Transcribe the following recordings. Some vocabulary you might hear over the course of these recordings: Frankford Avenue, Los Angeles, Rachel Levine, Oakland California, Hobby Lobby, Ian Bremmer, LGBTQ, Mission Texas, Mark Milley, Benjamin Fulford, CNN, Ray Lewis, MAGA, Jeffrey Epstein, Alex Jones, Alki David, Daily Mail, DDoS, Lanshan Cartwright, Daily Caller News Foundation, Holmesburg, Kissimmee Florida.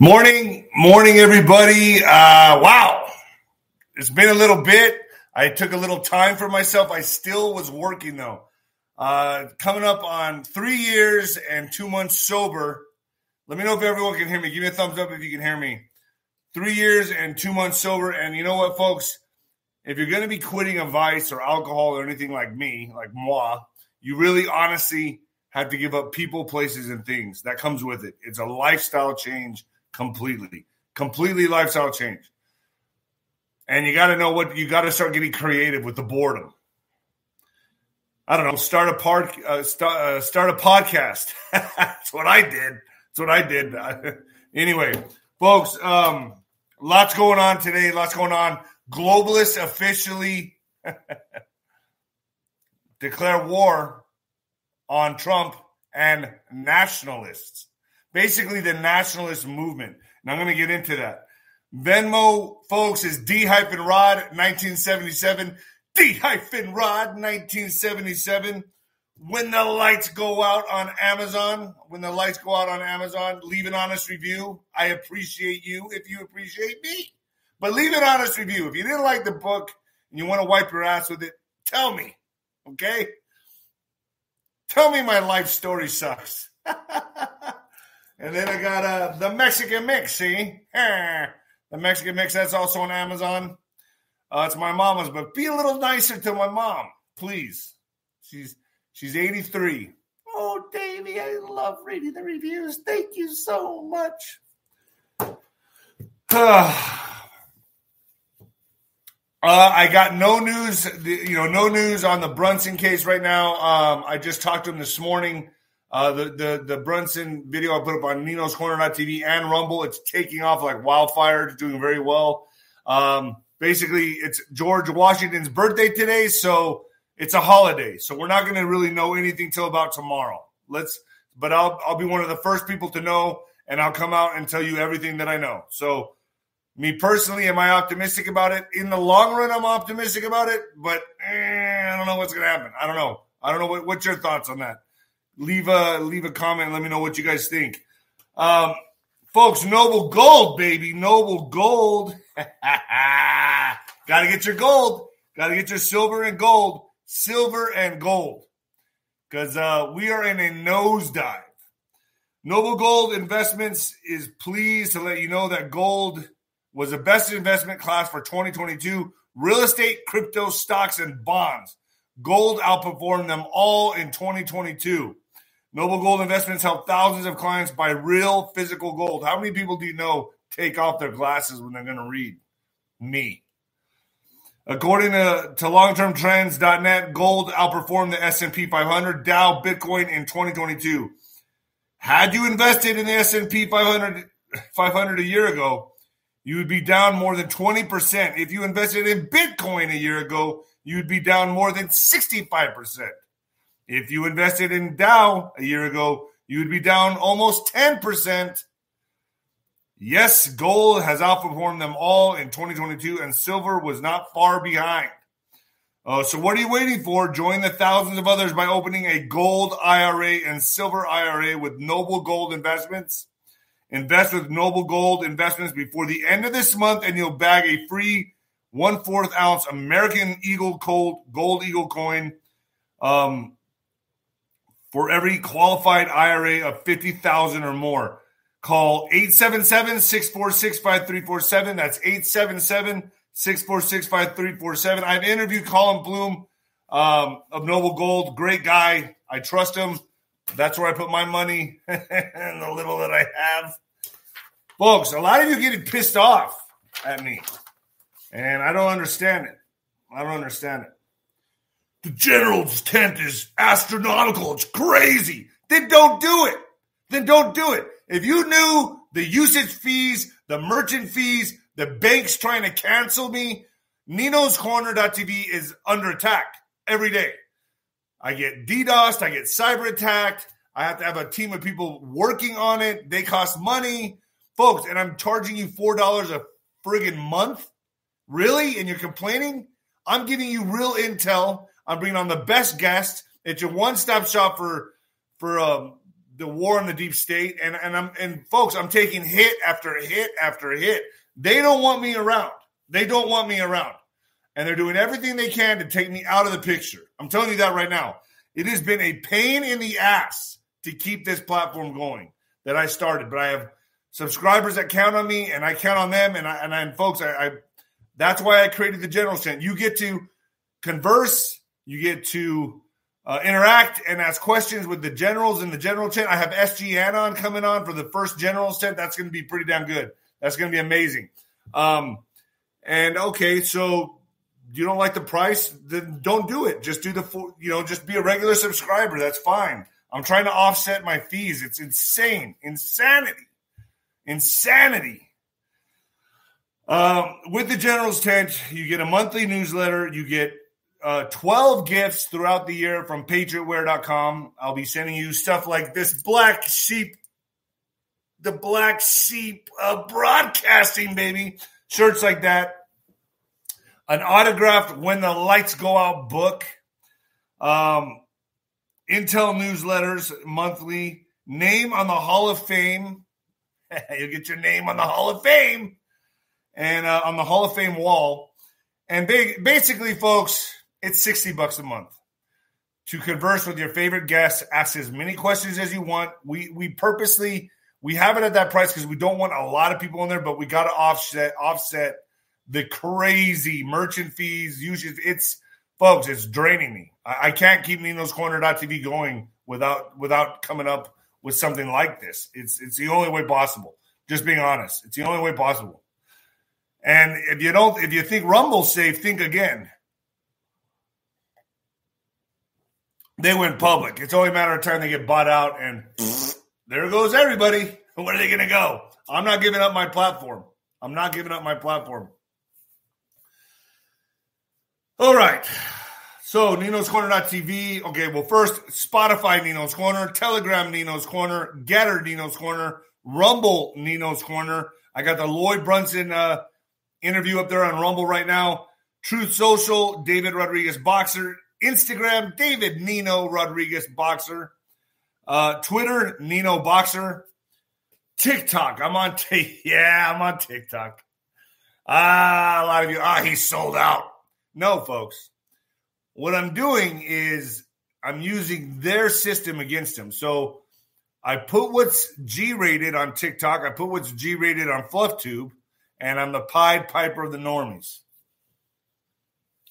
Morning, everybody. Wow. It's been a little bit. I took a little time for myself. I still was working, though. Coming up on 3 years and 2 months sober. Let me know if everyone can hear me. Give me a thumbs up if you can hear me. 3 years and 2 months sober. And you know what, folks? If you're going to be quitting a vice or alcohol or anything like me, like moi, you really honestly have to give up people, places, and things. That comes with it. It's a lifestyle change. Completely lifestyle change. And you got to know what, you got to start getting creative with the boredom. I don't know, start a podcast. That's what I did. Anyway, folks, lots going on today. Lots going on. Globalists officially declare war on Trump and nationalists. Basically, the nationalist movement. And I'm going to get into that. Venmo, folks, is D-Rod1977. D-Rod1977. When the lights go out on Amazon. Leave an honest review. I appreciate you if you appreciate me. But leave an honest review. If you didn't like the book and you want to wipe your ass with it, tell me. Okay? Tell me my life story sucks. And then I got the Mexican Mix, see? The Mexican Mix, that's also on Amazon. It's my mama's, but be a little nicer to my mom, please. She's 83. Oh, Davey, I love reading the reviews. Thank you so much. I got no news, on the Brunson case right now. I just talked to him this morning. The Brunson video I put up on Nino's Corner TV and Rumble. It's taking off like wildfire. It's doing very well. Basically, it's George Washington's birthday today, so it's a holiday. So we're not going to really know anything till about tomorrow. But I'll be one of the first people to know, and I'll come out and tell you everything that I know. So me personally, am I optimistic about it? In the long run, I'm optimistic about it, but I don't know what's going to happen. I don't know. What's your thoughts on that? Leave a comment. Let me know what you guys think. Folks, Noble Gold, baby. Noble Gold. Got to get your gold. Got to get your silver and gold. Because we are in a nosedive. Noble Gold Investments is pleased to let you know that gold was the best investment class for 2022. Real estate, crypto, stocks, and bonds. Gold outperformed them all in 2022. Noble Gold Investments help thousands of clients buy real physical gold. How many people do you know take off their glasses when they're going to read? Me. According to longtermtrends.net, gold outperformed the S&P 500, Dow, Bitcoin in 2022. Had you invested in the S&P 500 a year ago, you would be down more than 20%. If you invested in Bitcoin a year ago, you'd be down more than 65%. If you invested in Dow a year ago, you would be down almost 10%. Yes, gold has outperformed them all in 2022, and silver was not far behind. So what are you waiting for? Join the thousands of others by opening a gold IRA and silver IRA with Noble Gold Investments. Invest with Noble Gold Investments before the end of this month, and you'll bag a free 1/4 ounce American Eagle Gold Eagle coin for every qualified IRA of $50,000 or more. Call 877-646-5347. That's 877-646-5347. I've interviewed Colin Bloom of Noble Gold. Great guy. I trust him. That's where I put my money and the little that I have. Folks, a lot of you getting pissed off at me. And I don't understand it. The general's tent is astronomical. It's crazy. Then don't do it. If you knew the usage fees, the merchant fees, the banks trying to cancel me, Nino's Corner.tv is under attack every day. I get DDoSed. I get cyber attacked. I have to have a team of people working on it. They cost money. Folks, and I'm charging you $4 a friggin' month? Really? And you're complaining? I'm giving you real intel. I'm bringing on the best guests. It's your one-stop shop for the war on the deep state. And folks, I'm taking hit after hit after hit. They don't want me around. They don't want me around. And they're doing everything they can to take me out of the picture. I'm telling you that right now. It has been a pain in the ass to keep this platform going that I started. But I have subscribers that count on me, and I count on them. And folks, I that's why I created the General Stand. You get to converse. You get to interact and ask questions with the generals in the general tent. I have SG Anon coming on for the first general tent. That's going to be pretty damn good. That's going to be amazing. And okay, so you don't like the price? Then don't do it. Just do the, you know, just be a regular subscriber. That's fine. I'm trying to offset my fees. It's insane. Insanity. With the general's tent, you get a monthly newsletter. You get 12 gifts throughout the year from PatriotWear.com. I'll be sending you stuff like this black sheep, the black sheep of broadcasting, baby. Shirts like that. An autographed When the Lights Go Out book. Intel newsletters monthly. Name on the Hall of Fame. You'll get your name on the Hall of Fame. And on the Hall of Fame wall. And basically, folks, it's $60 a month to converse with your favorite guests, ask as many questions as you want. We purposely, we have it at that price because we don't want a lot of people in there, but we got to offset the crazy merchant fees. Usually, it's, folks, it's draining me. I can't keep Nino's Corner.tv going without coming up with something like this. It's the only way possible. Just being honest, it's the only way possible. And if you think Rumble's safe, think again. They went public. It's only a matter of time they get bought out, and there goes everybody. Where are they going to go? I'm not giving up my platform. All right. So Nino's Corner.tv. Okay, well, first, Spotify Nino's Corner, Telegram Nino's Corner, Getter Nino's Corner, Rumble Nino's Corner. I got the Lloyd Brunson interview up there on Rumble right now. Truth Social, David Rodriguez Boxer. Instagram, David Nino Rodriguez Boxer. Twitter, Nino Boxer. TikTok, I'm on TikTok. A lot of you, he's sold out. No, folks. What I'm doing is I'm using their system against him. So I put what's G-rated on TikTok. I put what's G-rated on FluffTube. And I'm the Pied Piper of the normies.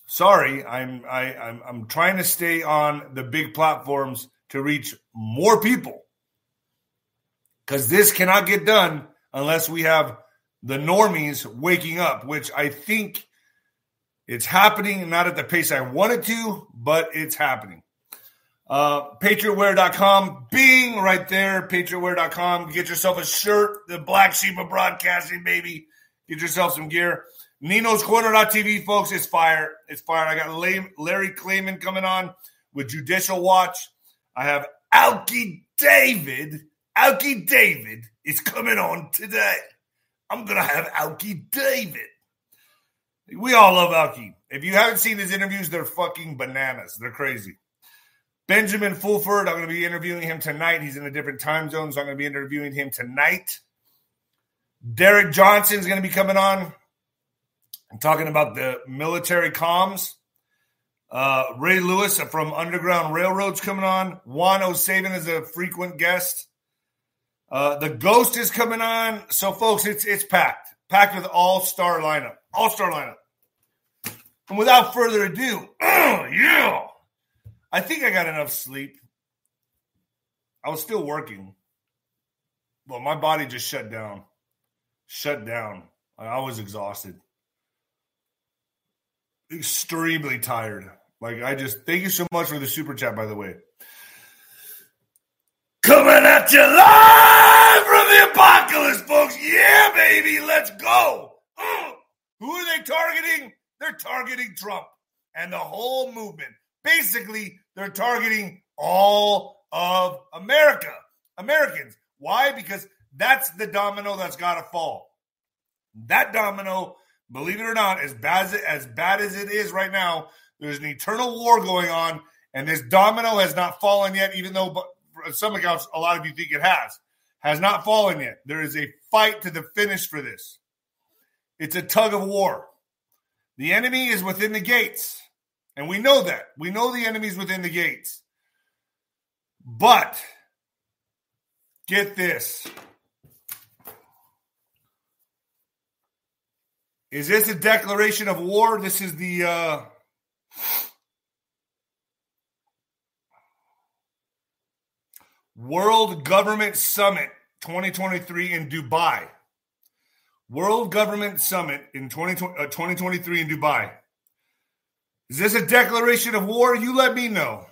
Sorry, I'm trying to stay on the big platforms to reach more people. Because this cannot get done unless we have the normies waking up, which I think it's happening, not at the pace I want it to, but it's happening. PatriotWear.com, bing, right there, PatriotWear.com. Get yourself a shirt, the black sheep of broadcasting, baby. Get yourself some gear. Nino's Corner.tv, folks, it's fire. It's fire. I got Larry Klayman coming on with Judicial Watch. I have Alki David. Alki David is coming on today. I'm going to have Alki David. We all love Alki. If you haven't seen his interviews, they're fucking bananas. They're crazy. Benjamin Fulford, I'm going to be interviewing him tonight. He's in a different time zone, so I'm going to be interviewing him tonight. Derek Johnson is going to be coming on. I'm talking about the military comms. Ray Lewis from Underground Railroads coming on. Juan O'Savin is a frequent guest. The Ghost is coming on. So, folks, it's packed. Packed with all-star lineup. And without further ado, yeah, I think I got enough sleep. I was still working. Well, my body just shut down. I was exhausted. Extremely tired. Thank you so much for the super chat, by the way. Coming at you live from the apocalypse, folks. Yeah, baby, let's go. Who are they targeting? They're targeting Trump and the whole movement. Basically, they're targeting all of America. Americans. Why? Because that's the domino that's got to fall. That domino, believe it or not, as bad as it is right now, there's an eternal war going on, and this domino has not fallen yet, even though some accounts, a lot of you think it has not fallen yet. There is a fight to the finish for this. It's a tug of war. The enemy is within the gates. And we know that. We know the enemy is within the gates. But get this. Is this a declaration of war? This is the... World Government Summit 2023 in Dubai. World Government Summit in 2023 in Dubai. Is this a declaration of war? You let me know.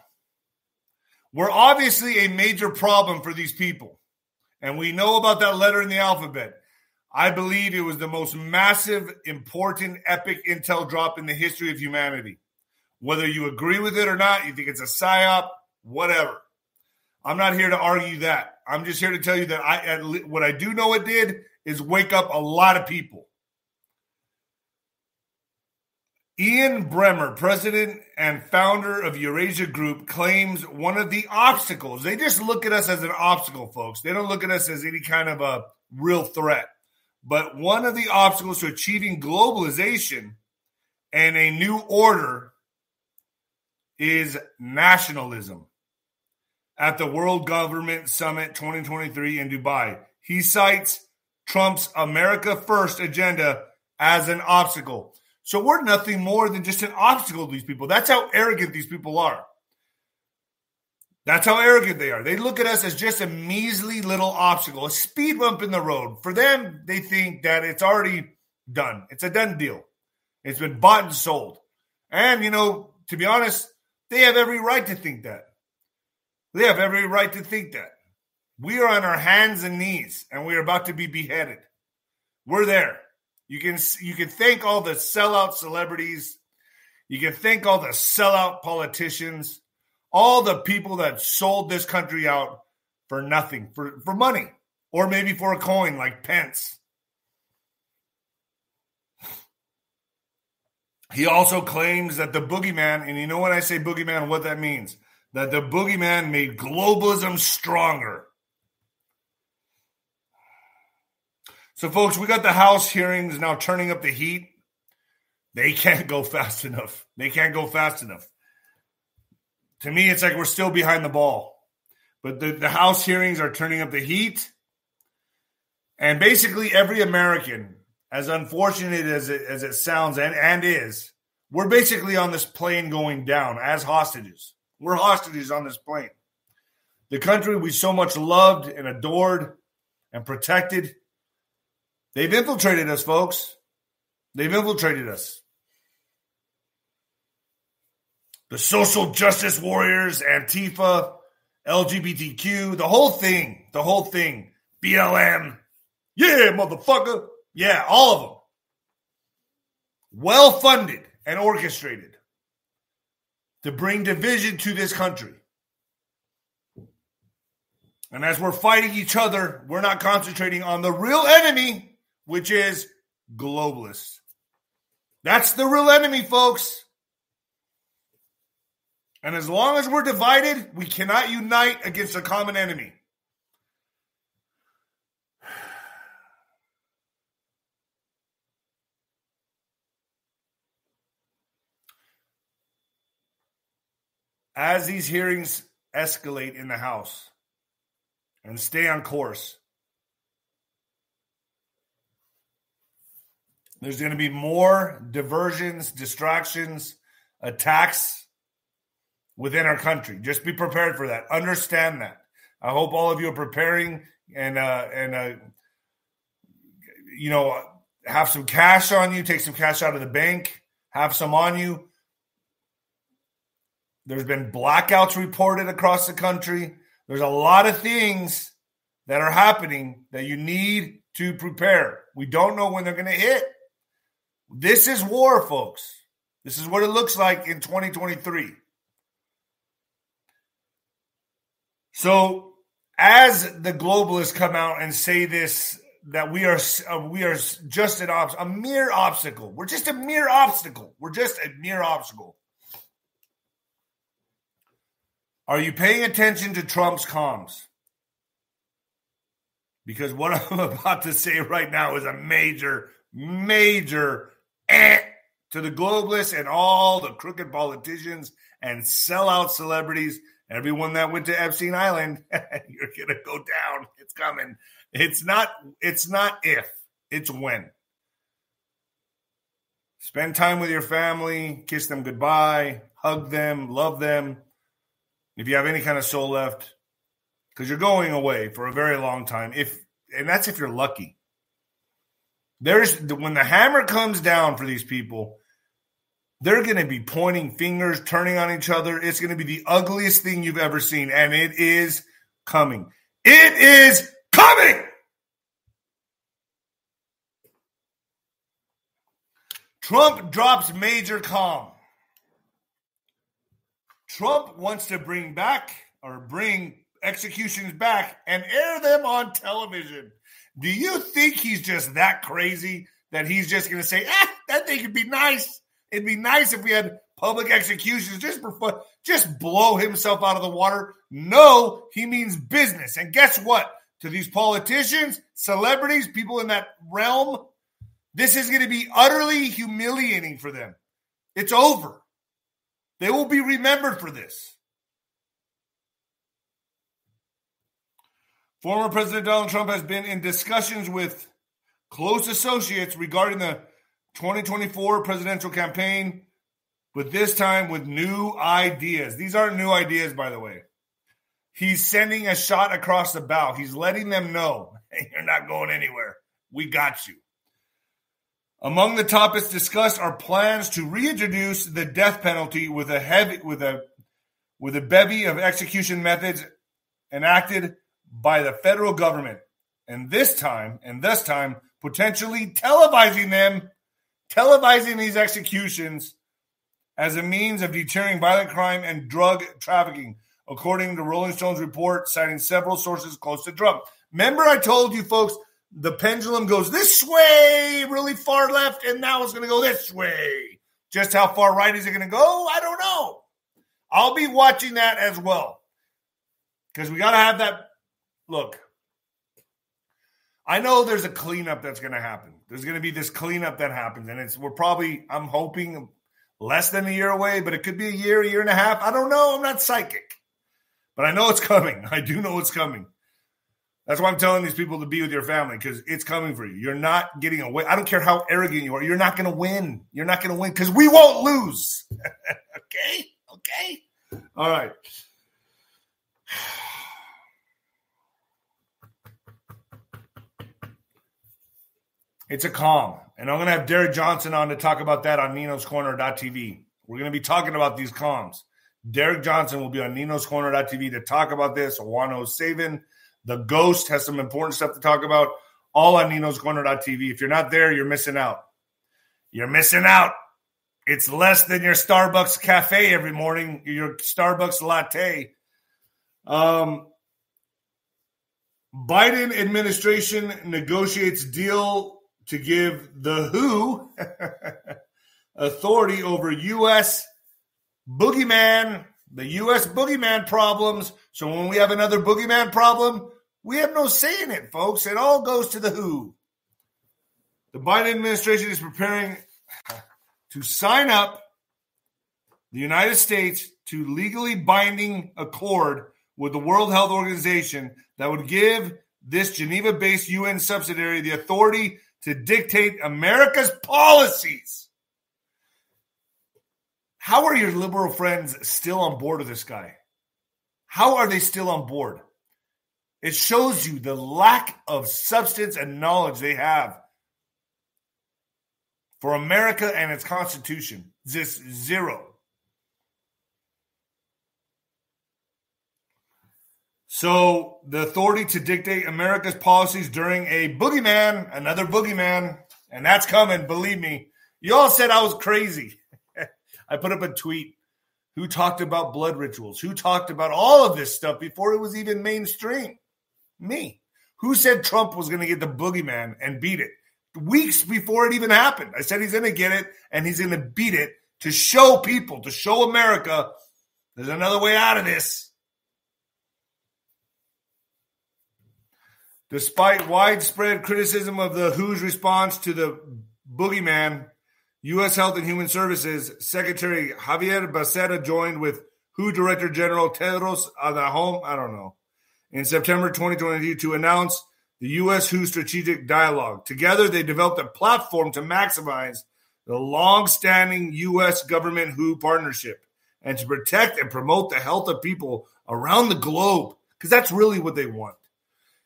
We're obviously a major problem for these people. And we know about that letter in the alphabet. I believe it was the most massive, important, epic intel drop in the history of humanity. Whether you agree with it or not, you think it's a psyop, whatever. I'm not here to argue that. I'm just here to tell you that what I do know it did is wake up a lot of people. Ian Bremmer, president and founder of Eurasia Group, claims one of the obstacles. They just look at us as an obstacle, folks. They don't look at us as any kind of a real threat. But one of the obstacles to achieving globalization and a new order is nationalism. At the World Government Summit 2023 in Dubai, he cites Trump's America First agenda as an obstacle. So we're nothing more than just an obstacle to these people. That's how arrogant these people are. That's how arrogant they are. They look at us as just a measly little obstacle, a speed bump in the road. For them, they think that it's already done. It's a done deal. It's been bought and sold. And, you know, to be honest, they have every right to think that. They have every right to think that. We are on our hands and knees, and we are about to be beheaded. We're there. You can thank all the sellout celebrities. You can thank all the sellout politicians. All the people that sold this country out for nothing, for money, or maybe for a coin like Pence. He also claims that the boogeyman, and you know when I say boogeyman, what that means, that the boogeyman made globalism stronger. So, folks, we got the House hearings now turning up the heat. They can't go fast enough. They can't go fast enough. To me, it's like we're still behind the ball. But the House hearings are turning up the heat. And basically every American, as unfortunate as it sounds and is, we're basically on this plane going down as hostages. We're hostages on this plane. The country we so much loved and adored and protected, they've infiltrated us, folks. They've infiltrated us. The social justice warriors, Antifa, LGBTQ, the whole thing, BLM, yeah, motherfucker, yeah, all of them. Well-funded and orchestrated to bring division to this country. And as we're fighting each other, we're not concentrating on the real enemy, which is globalists. That's the real enemy, folks. And as long as we're divided, we cannot unite against a common enemy. As these hearings escalate in the House and stay on course, there's going to be more diversions, distractions, attacks within our country. Just be prepared for that. Understand that. I hope all of you are preparing and you know, have some cash on you. Take some cash out of the bank. Have some on you. There's been blackouts reported across the country. There's a lot of things that are happening that you need to prepare. We don't know when they're going to hit. This is war, folks. This is what it looks like in 2023. So as the globalists come out and say this, that we are just a mere obstacle. We're just a mere obstacle. Are you paying attention to Trump's comms? Because what I'm about to say right now is a major, major to the globalists and all the crooked politicians and sellout celebrities. Everyone that went to Epstein Island, you're going to go down. It's coming. It's not if, it's when. Spend time with your family, kiss them goodbye, hug them, love them. If you have any kind of soul left, because you're going away for a very long time. And that's if you're lucky. When the hammer comes down for these people, they're going to be pointing fingers, turning on each other. It's going to be the ugliest thing you've ever seen. And it is coming. It is coming! Trump drops major calm. Trump wants to bring executions back and air them on television. Do you think he's just that crazy that he's just going to say, that thing could be nice? It'd be nice if we had public executions just for fun. Just blow himself out of the water. No, he means business. And guess what? To these politicians, celebrities, people in that realm, this is going to be utterly humiliating for them. It's over. They will be remembered for this. Former President Donald Trump has been in discussions with close associates regarding the 2024 presidential campaign, but this time with new ideas. These aren't new ideas, by the way. He's sending a shot across the bow. He's letting them know, hey, you're not going anywhere. We got you. Among the topics discussed are plans to reintroduce the death penalty with a bevy of execution methods enacted by the federal government, and this time potentially televising these executions as a means of deterring violent crime and drug trafficking, according to Rolling Stone's report, citing several sources close to Trump. Remember I told you folks, the pendulum goes this way, really far left, and now it's going to go this way. Just how far right is it going to go? I don't know. I'll be watching that as well. Because we got to have that. Look, I know there's a cleanup that's going to happen. There's going to be this cleanup that happens, and I'm hoping, less than a year away, but it could be a year and a half. I don't know. I'm not psychic. But I know it's coming. I do know it's coming. That's why I'm telling these people to be with your family, because it's coming for you. You're not getting away. I don't care how arrogant you are. You're not going to win. You're not going to win, because we won't lose. Okay? Okay? All right. It's a calm. And I'm going to have Derek Johnson on to talk about that on Nino's Corner.tv. We're going to be talking about these calms. Derek Johnson will be on Nino's Corner.tv to talk about this. Juan O'Savin, the ghost, has some important stuff to talk about. All on Nino's Corner.tv. If you're not there, you're missing out. You're missing out. It's less than your Starbucks cafe every morning, your Starbucks latte. Biden administration negotiates deal to give the WHO authority over the U.S. boogeyman problems. So when we have another boogeyman problem, we have no say in it, folks. It all goes to the WHO. The Biden administration is preparing to sign up the United States to legally binding accord with the World Health Organization that would give this Geneva-based UN subsidiary the authority to dictate America's policies. How are your liberal friends still on board with this guy? How are they still on board? It shows you the lack of substance and knowledge they have for America and its Constitution. This zero. So the authority to dictate America's policies during a boogeyman, another boogeyman, and that's coming, believe me. You all said I was crazy. I put up a tweet. Who talked about blood rituals? Who talked about all of this stuff before it was even mainstream? Me. Who said Trump was going to get the boogeyman and beat it? Weeks before it even happened. I said he's going to get it and he's going to beat it to show people, to show America there's another way out of this. Despite widespread criticism of the WHO's response to the boogeyman, U.S. Health and Human Services Secretary Xavier Becerra joined with WHO Director General Tedros Adhanom, in September 2022 to announce the U.S. WHO strategic dialogue. Together, they developed a platform to maximize the long-standing U.S. government WHO partnership and to protect and promote the health of people around the globe, because that's really what they want.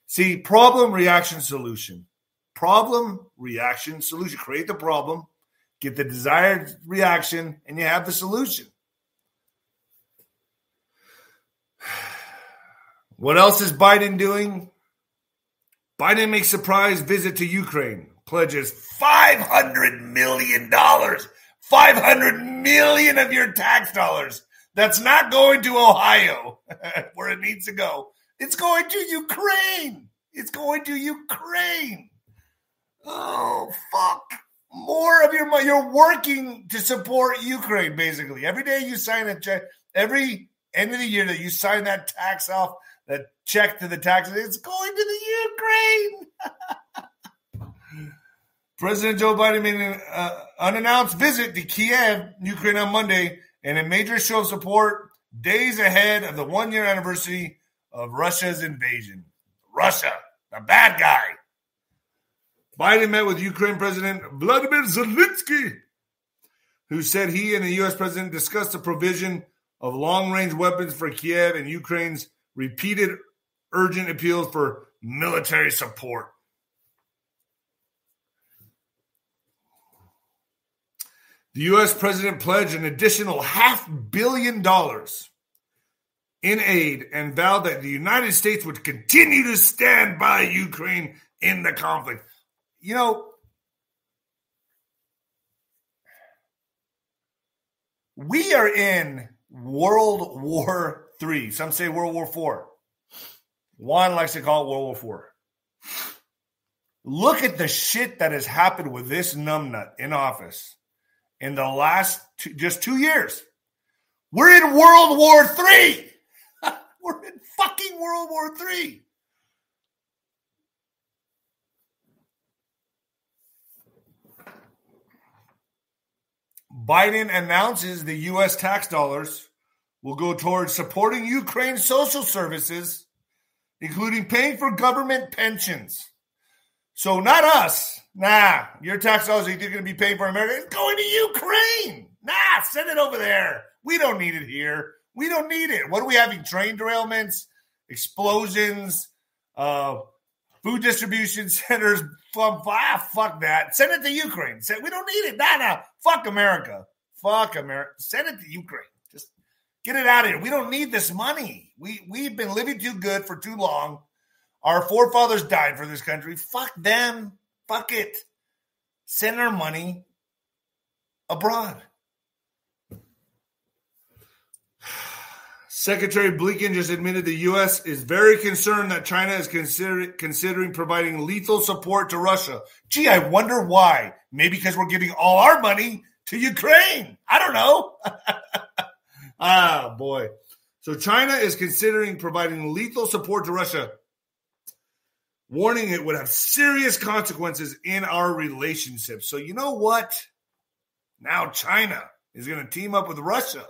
See, problem, reaction, solution. Problem, reaction, solution. Create the problem, get the desired reaction, and you have the solution. What else is Biden doing? Biden makes surprise visit to Ukraine, pledges $500 million, $500 million of your tax dollars. That's not going to Ohio, where it needs to go. It's going to Ukraine. It's going to Ukraine. Oh, fuck. More of your money. You're working to support Ukraine, basically. Every day you sign a check, every end of the year that you sign that tax off, that check to the taxes, it's going to the Ukraine. President Joe Biden made an unannounced visit to Kiev, Ukraine on Monday, and a major show of support days ahead of the one-year anniversary of Russia's invasion. Russia, the bad guy. Biden met with Ukraine President Vladimir Zelensky, who said he and the U.S. president discussed the provision of long-range weapons for Kiev and Ukraine's repeated urgent appeals for military support. The U.S. president pledged an additional $500 million in aid and vowed that the United States would continue to stand by Ukraine in the conflict. You know, we are in World War III. Some say World War IV. Juan likes to call it World War IV. Look at the shit that has happened with this numbnut in office in the last just 2 years. We're in World War III. We're in fucking World War III. Biden announces the U.S. tax dollars will go towards supporting Ukraine's social services, including paying for government pensions. So not us. Nah, your tax dollars that you're going to be paying for America, it's going to Ukraine. Nah, send it over there. We don't need it here. We don't need it. What are we having? Train derailments, explosions, food distribution centers. Fuck that. Send it to Ukraine. We don't need it. Nah. Fuck America. Fuck America. Send it to Ukraine. Just get it out of here. We don't need this money. We've been living too good for too long. Our forefathers died for this country. Fuck them. Fuck it. Send our money abroad. Secretary Blinken just admitted the U.S. is very concerned that China is considering providing lethal support to Russia. Gee, I wonder why. Maybe because we're giving all our money to Ukraine. I don't know. Ah, boy. So China is considering providing lethal support to Russia, warning it would have serious consequences in our relationship. So you know what? Now China is going to team up with Russia.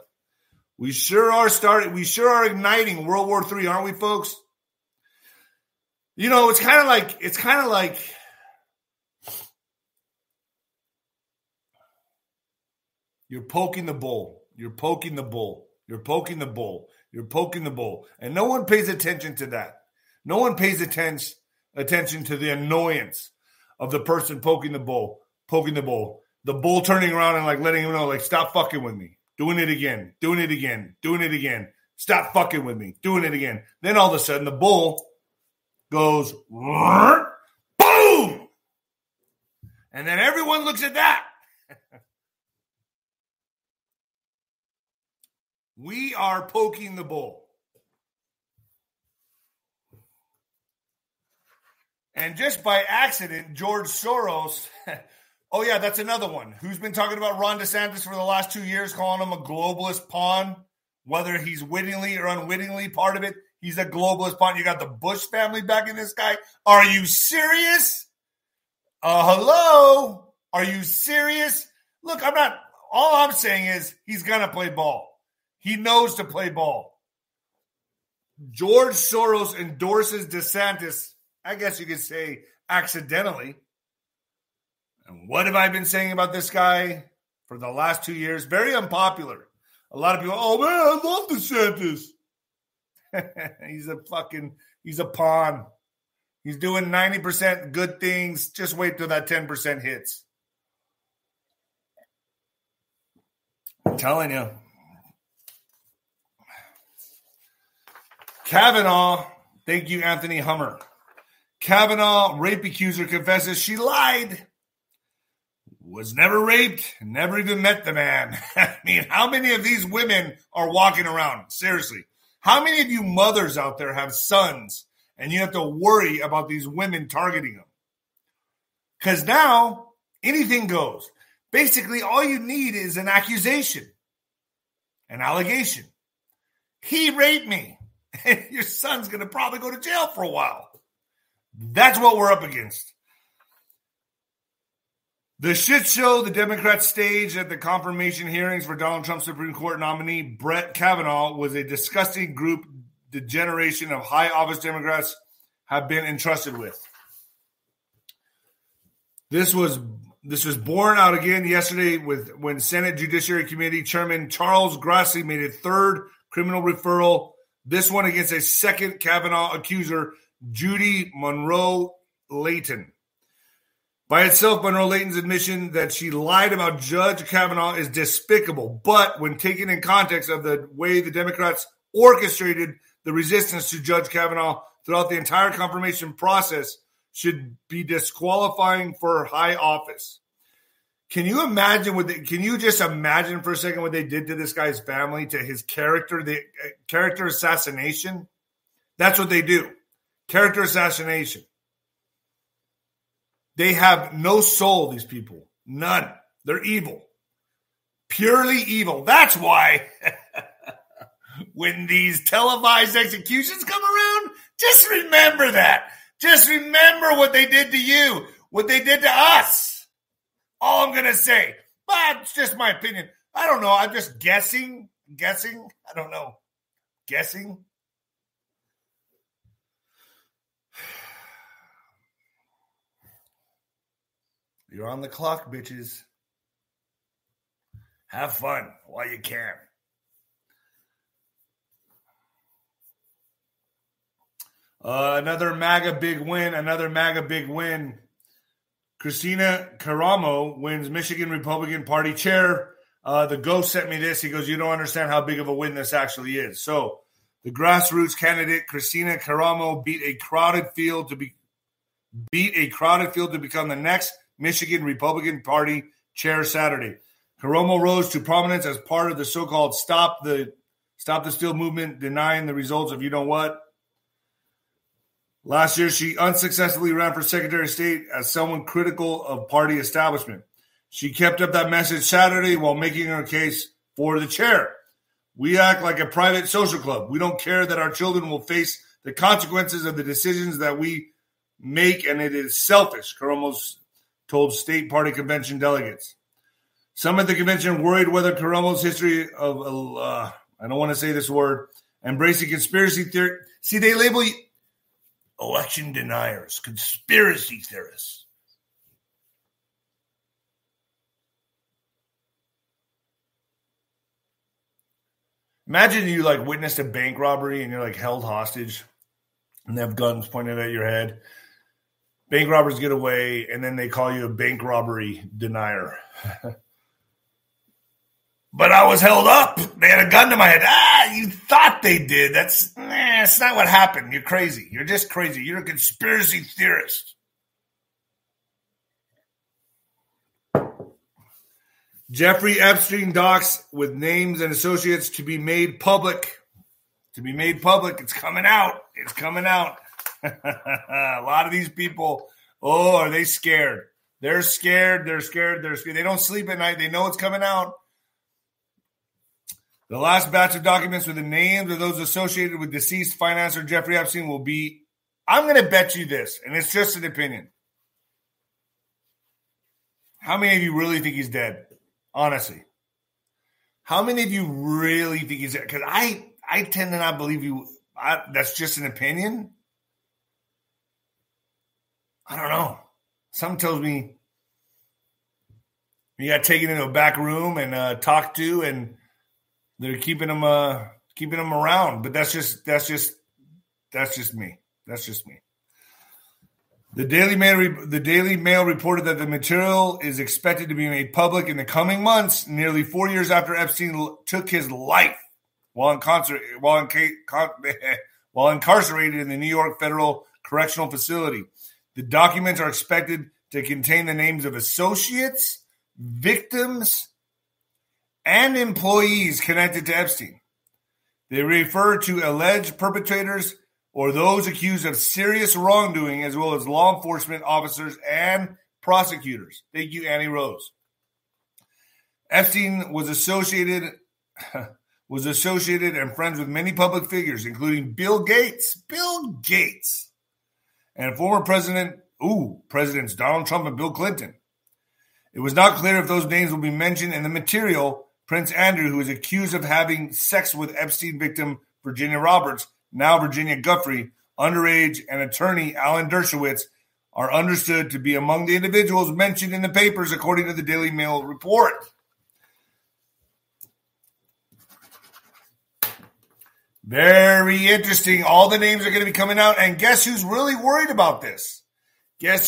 We sure are igniting World War III, aren't we, folks? You know, it's kind of like you're poking the bull. You're poking the bull. You're poking the bull. You're poking the bull. And no one pays attention to that. No one pays attention to the annoyance of the person poking the bull. The bull turning around and like letting him know, like, stop fucking with me. Doing it again. Stop fucking with me. Doing it again. Then all of a sudden the bull goes, boom! And then everyone looks at that. We are poking the bull. And just by accident, George Soros... Oh, yeah, that's another one. Who's been talking about Ron DeSantis for the last 2 years, calling him a globalist pawn, whether he's wittingly or unwittingly part of it? He's a globalist punk. You got the Bush family backing this guy. Are you serious? Hello? Are you serious? Look, I'm not. All I'm saying is he's going to play ball. He knows to play ball. George Soros endorses DeSantis, I guess you could say, accidentally. And what have I been saying about this guy for the last 2 years? Very unpopular. A lot of people, oh, man, I love DeSantis. He's a pawn. He's doing 90% good things. Just wait till that 10% hits. I'm telling you. Kavanaugh, thank you, Anthony Hummer. Kavanaugh, rape accuser, confesses she lied. Was never raped, never even met the man. I mean, how many of these women are walking around? Seriously. How many of you mothers out there have sons and you have to worry about these women targeting them? Because now anything goes. Basically, all you need is an accusation, an allegation. He raped me. Your son's going to probably go to jail for a while. That's what we're up against. The shit show the Democrats staged at the confirmation hearings for Donald Trump's Supreme Court nominee, Brett Kavanaugh, was a disgusting group the generation of high office Democrats have been entrusted with. This was borne out again yesterday when Senate Judiciary Committee Chairman Charles Grassley made a third criminal referral, this one against a second Kavanaugh accuser, Judy Monroe Layton. By itself, Monroe Layton's admission that she lied about Judge Kavanaugh is despicable. But when taken in context of the way the Democrats orchestrated the resistance to Judge Kavanaugh throughout the entire confirmation process, should be disqualifying for high office. Can you imagine can you just imagine for a second what they did to this guy's family, to his character, the character assassination? That's what they do. Character assassination. They have no soul, these people. None. They're evil. Purely evil. That's why when these televised executions come around, just remember that. Just remember what they did to you, what they did to us. All I'm going to say. But it's just my opinion. I don't know. I'm just guessing. I don't know. Guessing. You're on the clock, bitches. Have fun while you can. Another MAGA big win. Christina Karamo wins Michigan Republican Party chair. The Ghost sent me this. He goes, you don't understand how big of a win this actually is. So the grassroots candidate Christina Karamo beat a crowded field to become the next Michigan Republican Party chair Saturday. Karamo rose to prominence as part of the so-called Stop the Steal movement, denying the results of you know what. Last year, she unsuccessfully ran for Secretary of State as someone critical of party establishment. She kept up that message Saturday while making her case for the chair. We act like a private social club. We don't care that our children will face the consequences of the decisions that we make, and it is selfish, Karamo's told state party convention delegates. Some at the convention worried whether Karamo's history of, I don't want to say this word, embracing conspiracy theory. See, they label you election deniers, conspiracy theorists. Imagine you like witnessed a bank robbery and you're like held hostage and they have guns pointed at your head. Bank robbers get away, and then they call you a bank robbery denier. But I was held up. They had a gun to my head. Ah, you thought they did. That's not what happened. You're crazy. You're just crazy. You're a conspiracy theorist. Jeffrey Epstein docs with names and associates to be made public. It's coming out. A lot of these people, oh, are they scared? They're scared. They don't sleep at night. They know it's coming out. The last batch of documents with the names of those associated with deceased financier Jeffrey Epstein will be, I'm going to bet you this, and it's just an opinion. How many of you really think he's dead? Honestly. How many of you really think he's dead? Because I tend to not believe you. That's just an opinion. I don't know. Something tells me you got taken into a back room and talked to, and they're keeping him around. But that's just me. That's just me. The Daily Mail reported that the material is expected to be made public in the coming months, nearly 4 years after Epstein took his life while incarcerated in the New York Federal Correctional Facility. The documents are expected to contain the names of associates, victims, and employees connected to Epstein. They refer to alleged perpetrators or those accused of serious wrongdoing, as well as law enforcement officers and prosecutors. Thank you, Annie Rose. Epstein was associated and friends with many public figures, including Bill Gates, and former presidents Donald Trump and Bill Clinton. It was not clear if those names will be mentioned in the material. Prince Andrew, who is accused of having sex with Epstein victim Virginia Roberts, now Virginia Guffrey, underage, and attorney Alan Dershowitz are understood to be among the individuals mentioned in the papers, according to the Daily Mail report. Very interesting. All the names are going to be coming out, and guess who's really worried about this? Jim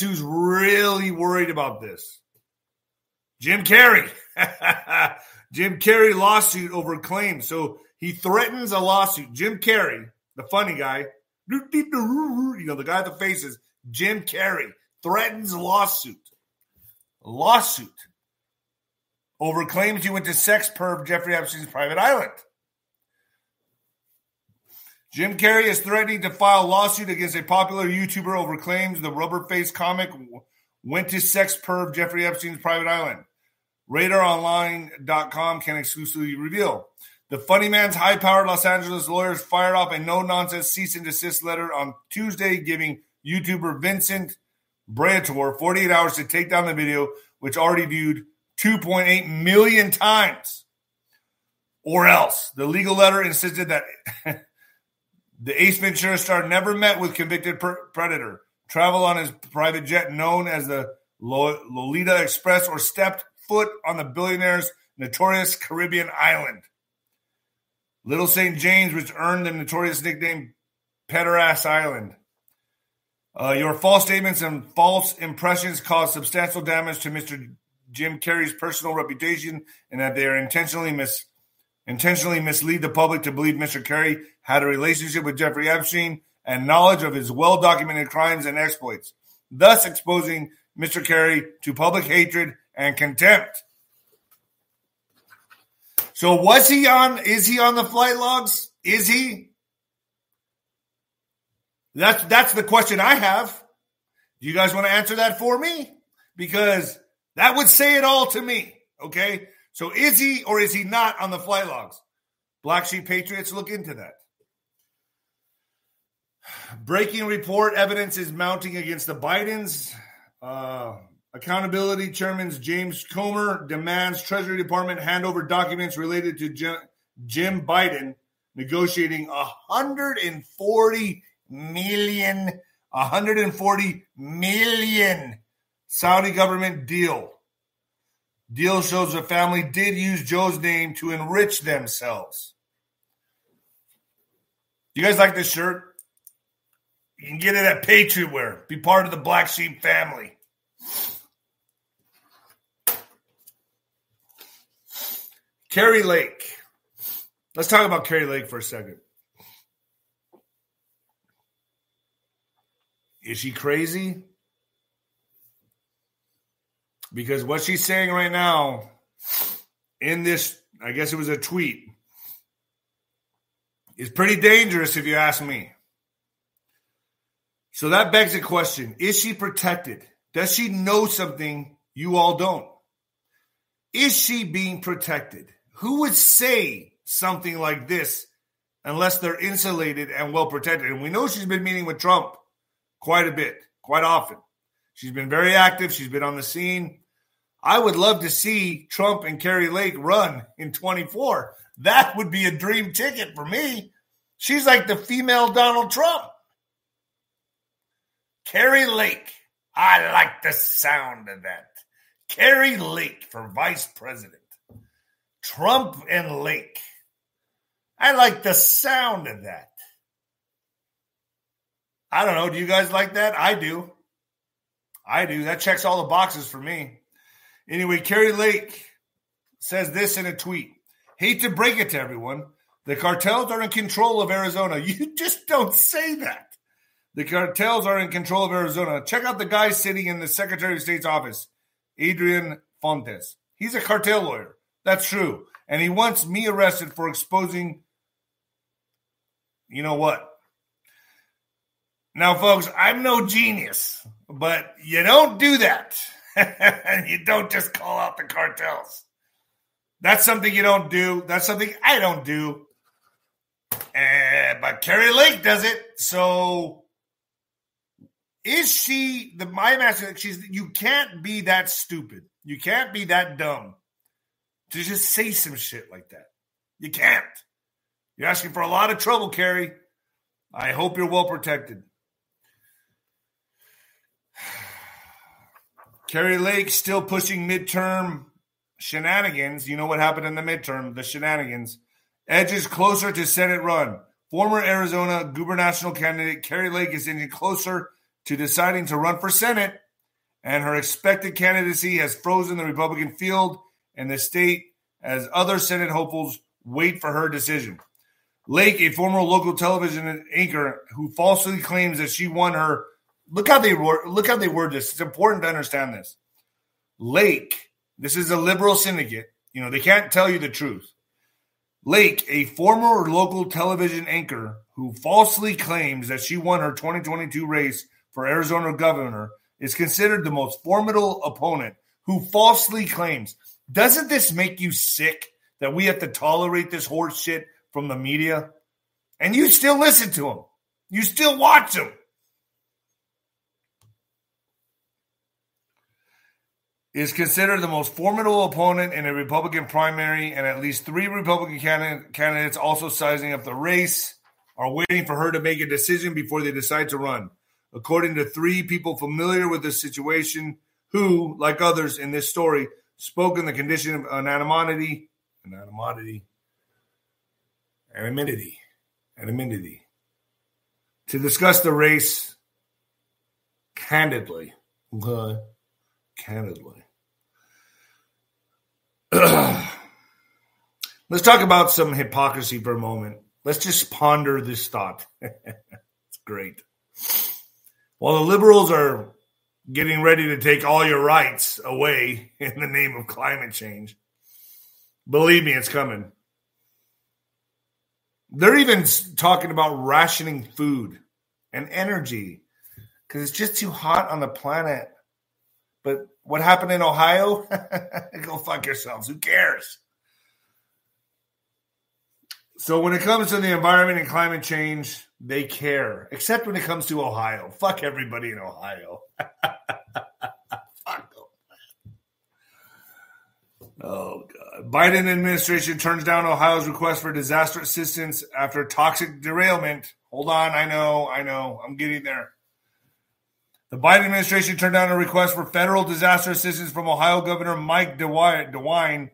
Carrey. Jim Carrey lawsuit over claims. So he threatens a lawsuit. Jim Carrey, the funny guy, you know, the guy with the faces, Jim Carrey threatens lawsuit over claims he went to sex perv Jeffrey Epstein's private island. Jim Carrey is threatening to file a lawsuit against a popular YouTuber over claims the rubber-faced comic went to sex perv Jeffrey Epstein's private island. RadarOnline.com can exclusively reveal. The funny man's high-powered Los Angeles lawyers fired off a no-nonsense cease and desist letter on Tuesday, giving YouTuber Vincent Brantor 48 hours to take down the video, which already viewed 2.8 million times. Or else. The legal letter insisted that the Ace Ventura star never met with convicted predator, traveled on his private jet known as the Lolita Express, or stepped foot on the billionaire's notorious Caribbean island. Little St. James, which earned the notorious nickname Pederast Island. Your false statements and false impressions caused substantial damage to Mr. Jim Carrey's personal reputation, and that they are intentionally mislead the public to believe Mr. Carrey had a relationship with Jeffrey Epstein and knowledge of his well-documented crimes and exploits, thus exposing Mr. Carrey to public hatred and contempt. So is he on the flight logs? Is he? That's the question I have. Do you guys want to answer that for me? Because that would say it all to me, okay? So is he or is he not on the flight logs? Black Sheep Patriots, look into that. Breaking report, evidence is mounting against the Bidens. Accountability Chairman James Comer demands Treasury Department hand over documents related to Jim Biden negotiating $140 million Saudi government deal. Deal shows the family did use Joe's name to enrich themselves. You guys like this shirt? You can get it at PatriotWear. Be part of the Black Sheep family. Kari Lake. Let's talk about Kari Lake for a second. Is she crazy? Because what she's saying right now in this, I guess it was a tweet, is pretty dangerous if you ask me. So that begs a question. Is she protected? Does she know something you all don't? Is she being protected? Who would say something like this unless they're insulated and well protected. And we know she's been meeting with Trump quite a bit, quite often. She's been very active. She's been on the scene. I would love to see Trump and Kari Lake run in 24. That would be a dream ticket for me. She's like the female Donald Trump. Kari Lake. I like the sound of that. Kari Lake for vice president. Trump and Lake. I like the sound of that. I don't know. Do you guys like that? I do. I do. That checks all the boxes for me. Anyway, Kari Lake says this in a tweet. Hate to break it to everyone. The cartels are in control of Arizona. You just don't say that. The cartels are in control of Arizona. Check out the guy sitting in the Secretary of State's office, Adrian Fontes. He's a cartel lawyer. That's true. And he wants me arrested for exposing, you know what? Now, folks, I'm no genius, but you don't do that. And you don't just call out the cartels. That's something you don't do. That's something I don't do. But Kari Lake does it. So is she the my master? You can't be that stupid. You can't be that dumb to just say some shit like that. You can't. You're asking for a lot of trouble, Kari. I hope you're well protected. Kari Lake still pushing midterm shenanigans. You know what happened in the midterm, the shenanigans. Edges closer to Senate run. Former Arizona gubernatorial candidate Kari Lake is inching closer to deciding to run for Senate, and her expected candidacy has frozen the Republican field and the state as other Senate hopefuls wait for her decision. Lake, a former local television anchor who falsely claims that she won her, look how they word this. It's important to understand this. Lake, this is a liberal syndicate. You know, they can't tell you the truth. Lake, a former local television anchor who falsely claims that she won her 2022 race for Arizona governor, is considered the most formidable opponent who falsely claims. Doesn't this make you sick that we have to tolerate this horse shit from the media? And you still listen to them. You still watch them. Is considered the most formidable opponent in a Republican primary, and at least three Republican candidates also sizing up the race are waiting for her to make a decision before they decide to run, according to three people familiar with the situation who, like others in this story, spoke in the condition of anonymity to discuss the race candidly. Okay. Candidly. Let's talk about some hypocrisy for a moment. Let's just ponder this thought. It's great. While the liberals are getting ready to take all your rights away in the name of climate change, believe me, it's coming. They're even talking about rationing food and energy because it's just too hot on the planet. But what happened in Ohio? Go fuck yourselves. Who cares? So when it comes to the environment and climate change, they care. Except when it comes to Ohio. Fuck everybody in Ohio. Fuck them. Oh, God. Biden administration turns down Ohio's request for disaster assistance after toxic derailment. Hold on. I know. I'm getting there. The Biden administration turned down a request for federal disaster assistance from Ohio Governor Mike DeWine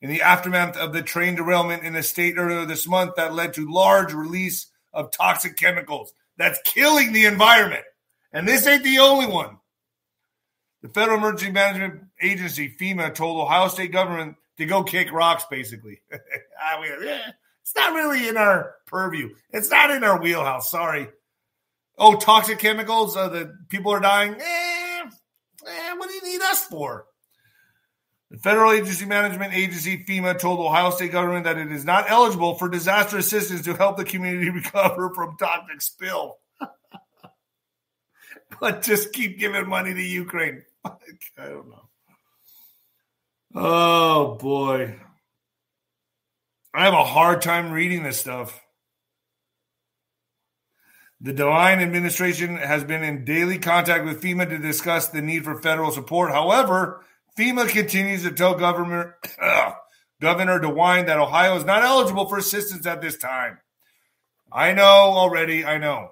in the aftermath of the train derailment in the state earlier this month that led to large release of toxic chemicals that's killing the environment. And this ain't the only one. The Federal Emergency Management Agency, FEMA, told Ohio state government to go kick rocks, basically. It's not really in our purview. It's not in our wheelhouse, sorry. Oh, toxic chemicals? The people are dying? What do you need us for? The Federal Emergency Management Agency, FEMA, told Ohio state government that it is not eligible for disaster assistance to help the community recover from toxic spill. But just keep giving money to Ukraine. I don't know. Oh, boy. I have a hard time reading this stuff. The Devine administration has been in daily contact with FEMA to discuss the need for federal support. However, FEMA continues to tell Governor DeWine that Ohio is not eligible for assistance at this time. I know already, I know.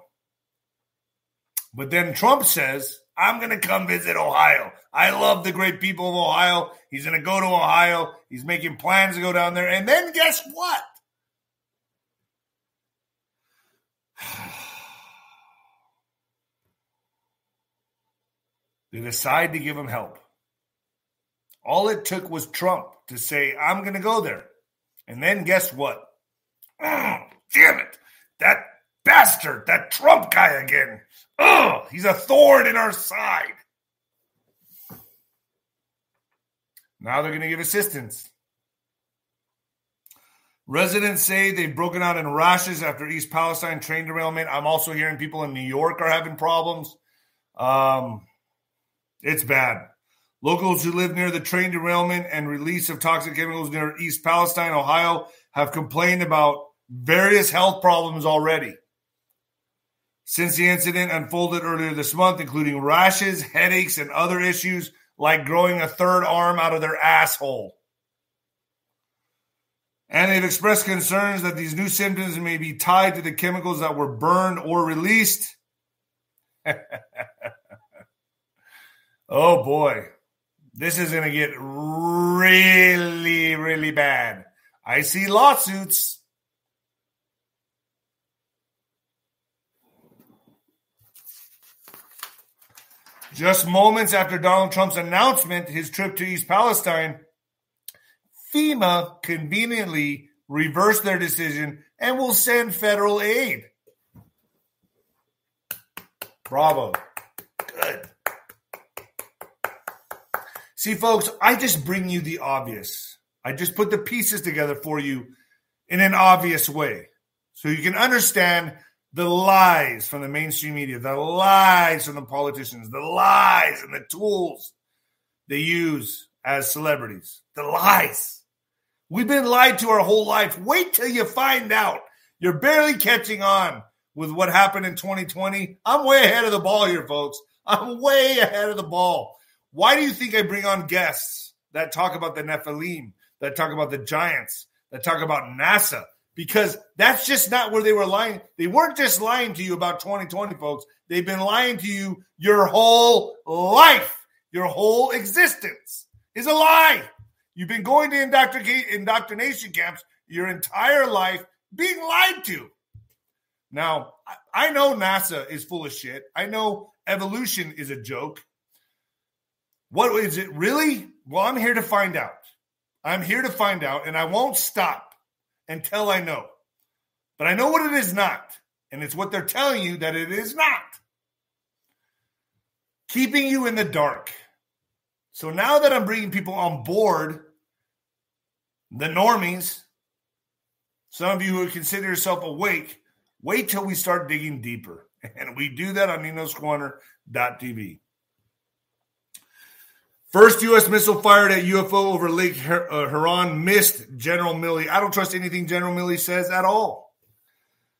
But then Trump says, I'm going to come visit Ohio. I love the great people of Ohio. He's going to go to Ohio. He's making plans to go down there. And then guess what? They decide to give him help. All it took was Trump to say, I'm going to go there. And then guess what? Damn it. That bastard, that Trump guy again. Oh, he's a thorn in our side. Now they're going to give assistance. Residents say they've broken out in rashes after East Palestine train derailment. I'm also hearing people in New York are having problems. It's bad. Locals who live near the train derailment and release of toxic chemicals near East Palestine, Ohio, have complained about various health problems already since the incident unfolded earlier this month, including rashes, headaches, and other issues like growing a third arm out of their asshole. And they've expressed concerns that these new symptoms may be tied to the chemicals that were burned or released. Oh, boy. This is going to get really, really bad. I see lawsuits. Just moments after Donald Trump's announcement, his trip to East Palestine, FEMA conveniently reversed their decision and will send federal aid. Bravo. Good. See, folks, I just bring you the obvious. I just put the pieces together for you in an obvious way so you can understand the lies from the mainstream media, the lies from the politicians, the lies and the tools they use as celebrities, the lies. We've been lied to our whole life. Wait till you find out. You're barely catching on with what happened in 2020. I'm way ahead of the ball here, folks. I'm way ahead of the ball. Why do you think I bring on guests that talk about the Nephilim, that talk about the giants, that talk about NASA? Because that's just not where they were lying. They weren't just lying to you about 2020, folks. They've been lying to you your whole life. Your whole existence is a lie. You've been going to indoctrination camps your entire life, being lied to. Now, I know NASA is full of shit. I know evolution is a joke. What is it really? Well, I'm here to find out. I'm here to find out, and I won't stop until I know. But I know what it is not, and it's what they're telling you that it is not. Keeping you in the dark. So now that I'm bringing people on board, the normies, some of you who consider yourself awake, wait till we start digging deeper. And we do that on Nino's Corner.tv. First U.S. missile fired at UFO over Lake Huron missed, General Milley. I don't trust anything General Milley says at all.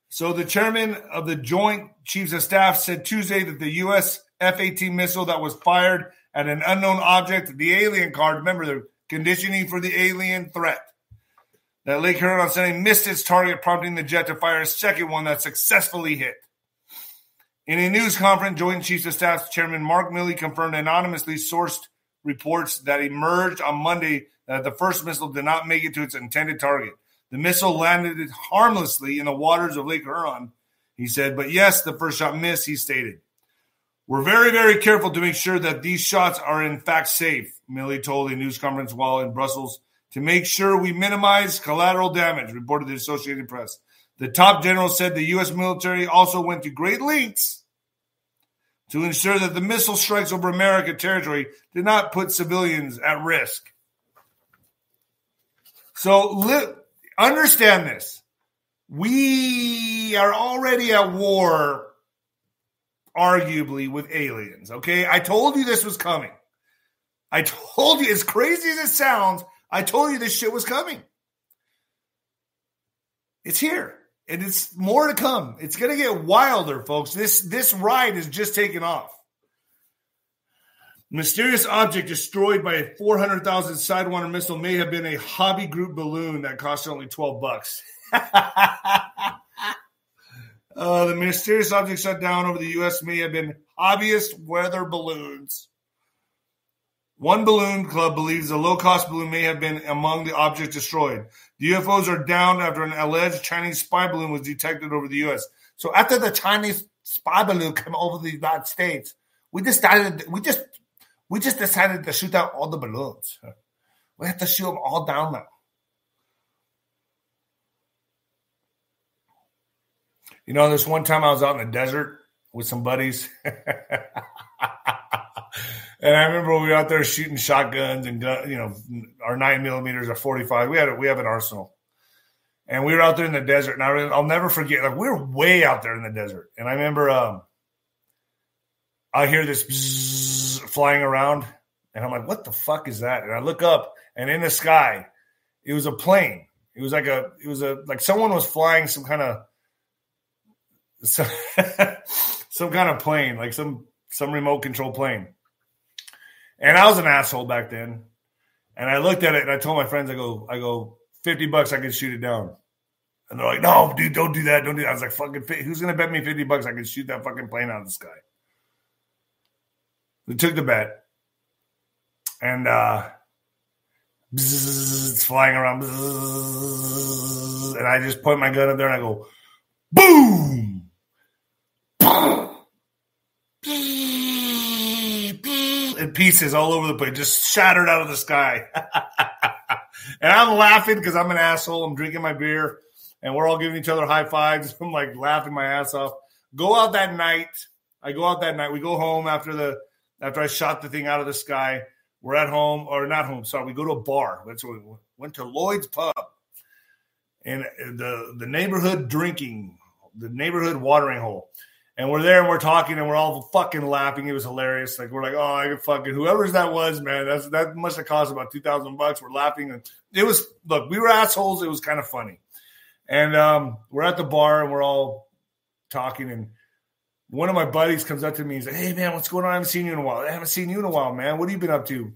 So the chairman of the Joint Chiefs of Staff said Tuesday that the U.S. F-18 missile that was fired at an unknown object, the alien card, remember they're conditioning for the alien threat, that Lake Huron on Sunday missed its target, prompting the jet to fire a second one that successfully hit. In a news conference, Joint Chiefs of Staff Chairman Mark Milley confirmed anonymously sourced reports that emerged on Monday that the first missile did not make it to its intended target. The missile landed harmlessly in the waters of Lake Huron, he said, but yes, the first shot missed, he stated. We're very, very careful to make sure that these shots are in fact safe, Milley told a news conference while in Brussels, to make sure we minimize collateral damage, reported the Associated Press. The top general said the U.S. military also went to great lengths to ensure that the missile strikes over American territory did not put civilians at risk. So understand this. We are already at war, arguably, with aliens, okay? I told you this was coming. I told you, as crazy as it sounds, I told you this shit was coming. It's here. And it's more to come. It's going to get wilder, folks. This ride is just taking off. Mysterious object destroyed by a 400,000 Sidewinder missile may have been a Hobby Group balloon that cost only $12. The mysterious object shot down over the U.S. may have been hobbyist weather balloons. One balloon club believes the low-cost balloon may have been among the objects destroyed. The UFOs are downed after an alleged Chinese spy balloon was detected over the U.S. So after the Chinese spy balloon came over the United States, we just decided to shoot out all the balloons. We have to shoot them all down now. You know, this one time I was out in the desert with some buddies. And I remember we were out there shooting shotguns and, our 9mm or 45. We have an arsenal. And we were out there in the desert. And I'll never forget. Like, we were way out there in the desert. And I remember I hear this bzzz flying around. And I'm like, what the fuck is that? And I look up. And in the sky, it was a plane. It was like someone was flying some kind of plane, like some remote control plane. And I was an asshole back then. And I looked at it and I told my friends, I go, $50, I can shoot it down. And they're like, no, dude, don't do that. Don't do that. I was like, fucking, who's going to bet me $50 I can shoot that fucking plane out of the sky? They took the bet. And it's flying around. Bzzz, and I just point my gun up there and I go, boom. In pieces all over the place, just shattered out of the sky. And I'm laughing because I'm an asshole. I'm drinking my beer, and we're all giving each other high fives. I'm like laughing my ass off. I go out that night. We go home after I shot the thing out of the sky. We're at home, or not home. Sorry, we go to a bar. That's where we went to Lloyd's Pub, and the neighborhood drinking, the neighborhood watering hole. And we're there and we're talking and we're all fucking laughing. It was hilarious. Like, we're like, oh, I fucking whoever's that was, man, that must have cost about $2,000. We're laughing. And it was, look, we were assholes. It was kind of funny. And we're at the bar and we're all talking. And one of my buddies comes up to me. He's like, hey, man, what's going on? I haven't seen you in a while, man. What have you been up to?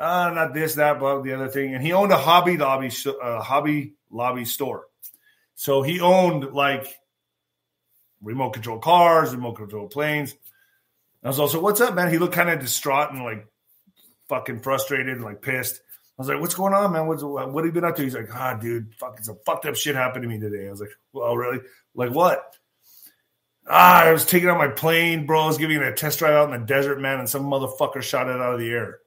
Not this, that, but the other thing. And he owned a Hobby Lobby store. So he owned like remote control cars, remote control planes. I was also, what's up, man? He looked kind of distraught and like fucking frustrated and like pissed. I was like, what's going on, man? What have you been up to? He's like, dude, fucking some fucked up shit happened to me today. I was like, well, really? Like what? I was taking out my plane, bro. I was giving it a test drive out in the desert, man. And some motherfucker shot it out of the air.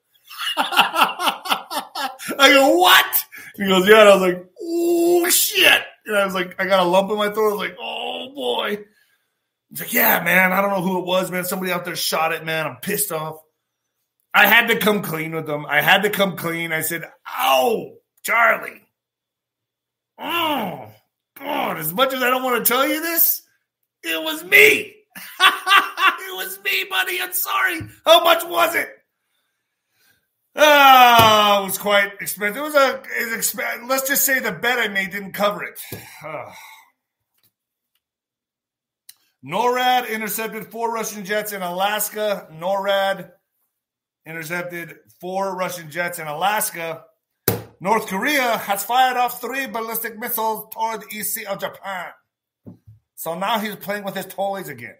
I go, what? He goes, yeah. And I was like, oh shit. And I was like, I got a lump in my throat. I was like, oh boy. It's like, yeah, man, I don't know who it was, man. Somebody out there shot it, man. I'm pissed off. I had to come clean with them. I had to come clean. I said, oh, Charlie. Oh, God, as much as I don't want to tell you this, it was me. It was me, buddy. I'm sorry. How much was it? It was quite expensive. Let's just say the bet I made didn't cover it. NORAD intercepted 4 Russian jets in Alaska. North Korea has fired off 3 ballistic missiles toward the East Sea of Japan. So now he's playing with his toys again.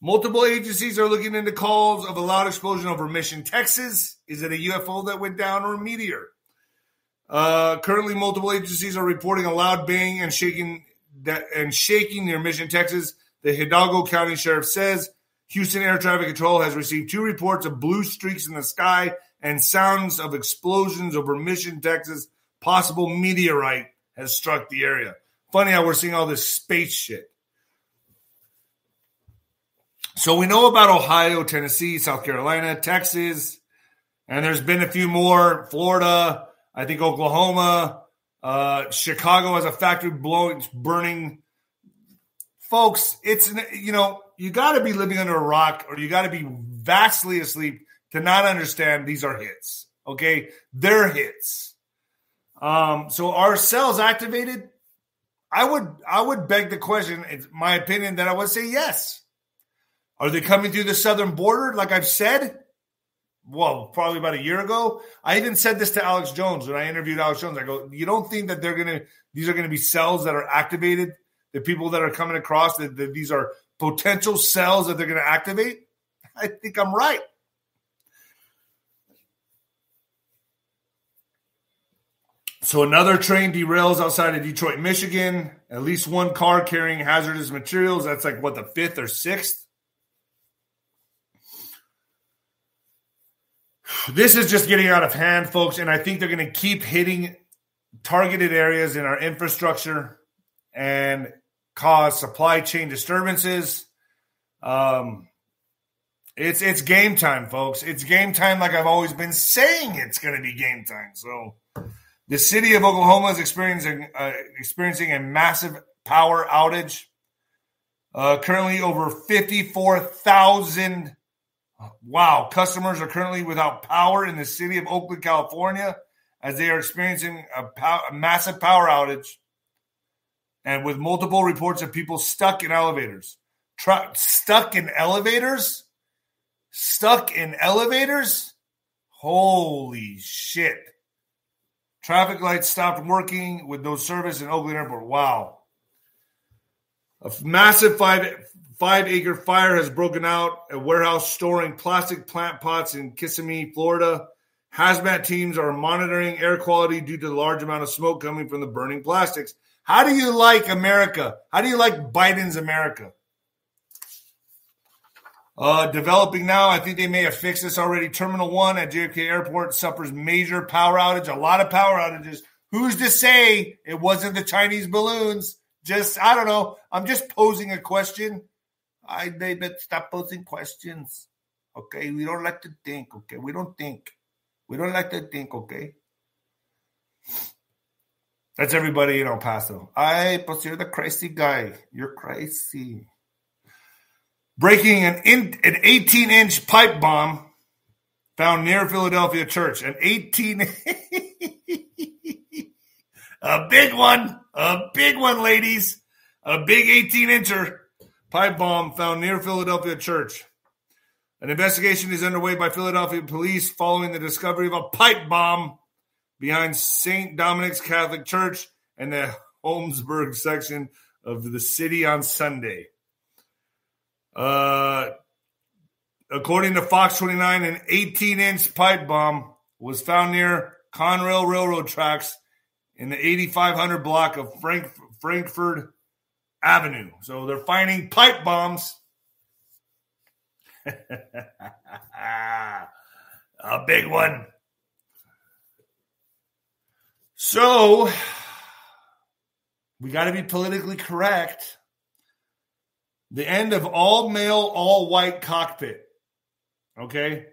Multiple agencies are looking into calls of a loud explosion over Mission, Texas. Is it a UFO that went down or a meteor? Currently, multiple agencies are reporting a loud bang and shaking near Mission, Texas. The Hidalgo County Sheriff says Houston Air Traffic Control has received 2 reports of blue streaks in the sky and sounds of explosions over Mission, Texas. Possible meteorite has struck the area. Funny how we're seeing all this space shit. So we know about Ohio, Tennessee, South Carolina, Texas, and there's been a few more. Florida, I think Oklahoma, Chicago has a factory burning. Folks, it's, you got to be living under a rock or you got to be vastly asleep to not understand these are hits, okay? They're hits. So are cells activated? I would beg the question, it's my opinion, that I would say yes. Are they coming through the southern border, like I've said? Well, probably about a year ago. I even said this to Alex Jones when I interviewed Alex Jones. I go, you don't think that they're going to – these are going to be cells that are activated, the people that are coming across, that these are potential cells that they're going to activate? I think I'm right. So another train derails outside of Detroit, Michigan. At least one car carrying hazardous materials. That's like, what, the fifth or sixth? This is just getting out of hand, folks, and I think they're going to keep hitting targeted areas in our infrastructure and cause supply chain disturbances. It's game time, folks. It's game time, like I've always been saying it's going to be game time. So the city of Oklahoma is experiencing a massive power outage. Currently, over 54,000 customers are currently without power in the city of Oakland, California, as they are experiencing a massive power outage, and with multiple reports of people stuck in elevators. Stuck in elevators? Holy shit. Traffic lights stopped working with no service in Oakland Airport. Wow. A massive five-acre fire has broken out at a warehouse storing plastic plant pots in Kissimmee, Florida. Hazmat teams are monitoring air quality due to the large amount of smoke coming from the burning plastics. How do you like America? How do you like Biden's America? Developing now, I think they may have fixed this already. Terminal 1 at JFK Airport suffers major power outage, a lot of power outages. Who's to say it wasn't the Chinese balloons? Just, I don't know. I'm just posing a question. They better stop posing questions. Okay? We don't like to think. Okay? We don't think. We don't like to think. Okay? That's everybody in El Paso. But you're the crazy guy. You're crazy. Breaking an 18-inch pipe bomb found near Philadelphia church. A big one. A big one, ladies. A big 18-incher pipe bomb found near Philadelphia church. An investigation is underway by Philadelphia police following the discovery of a pipe bomb behind St. Dominic's Catholic Church and the Holmesburg section of the city on Sunday. According to Fox 29, an 18-inch pipe bomb was found near Conrail Railroad tracks in the 8,500 block of Frankford Avenue. So they're finding pipe bombs. A big one. So we got to be politically correct. The end of all male, all white cockpit. Okay?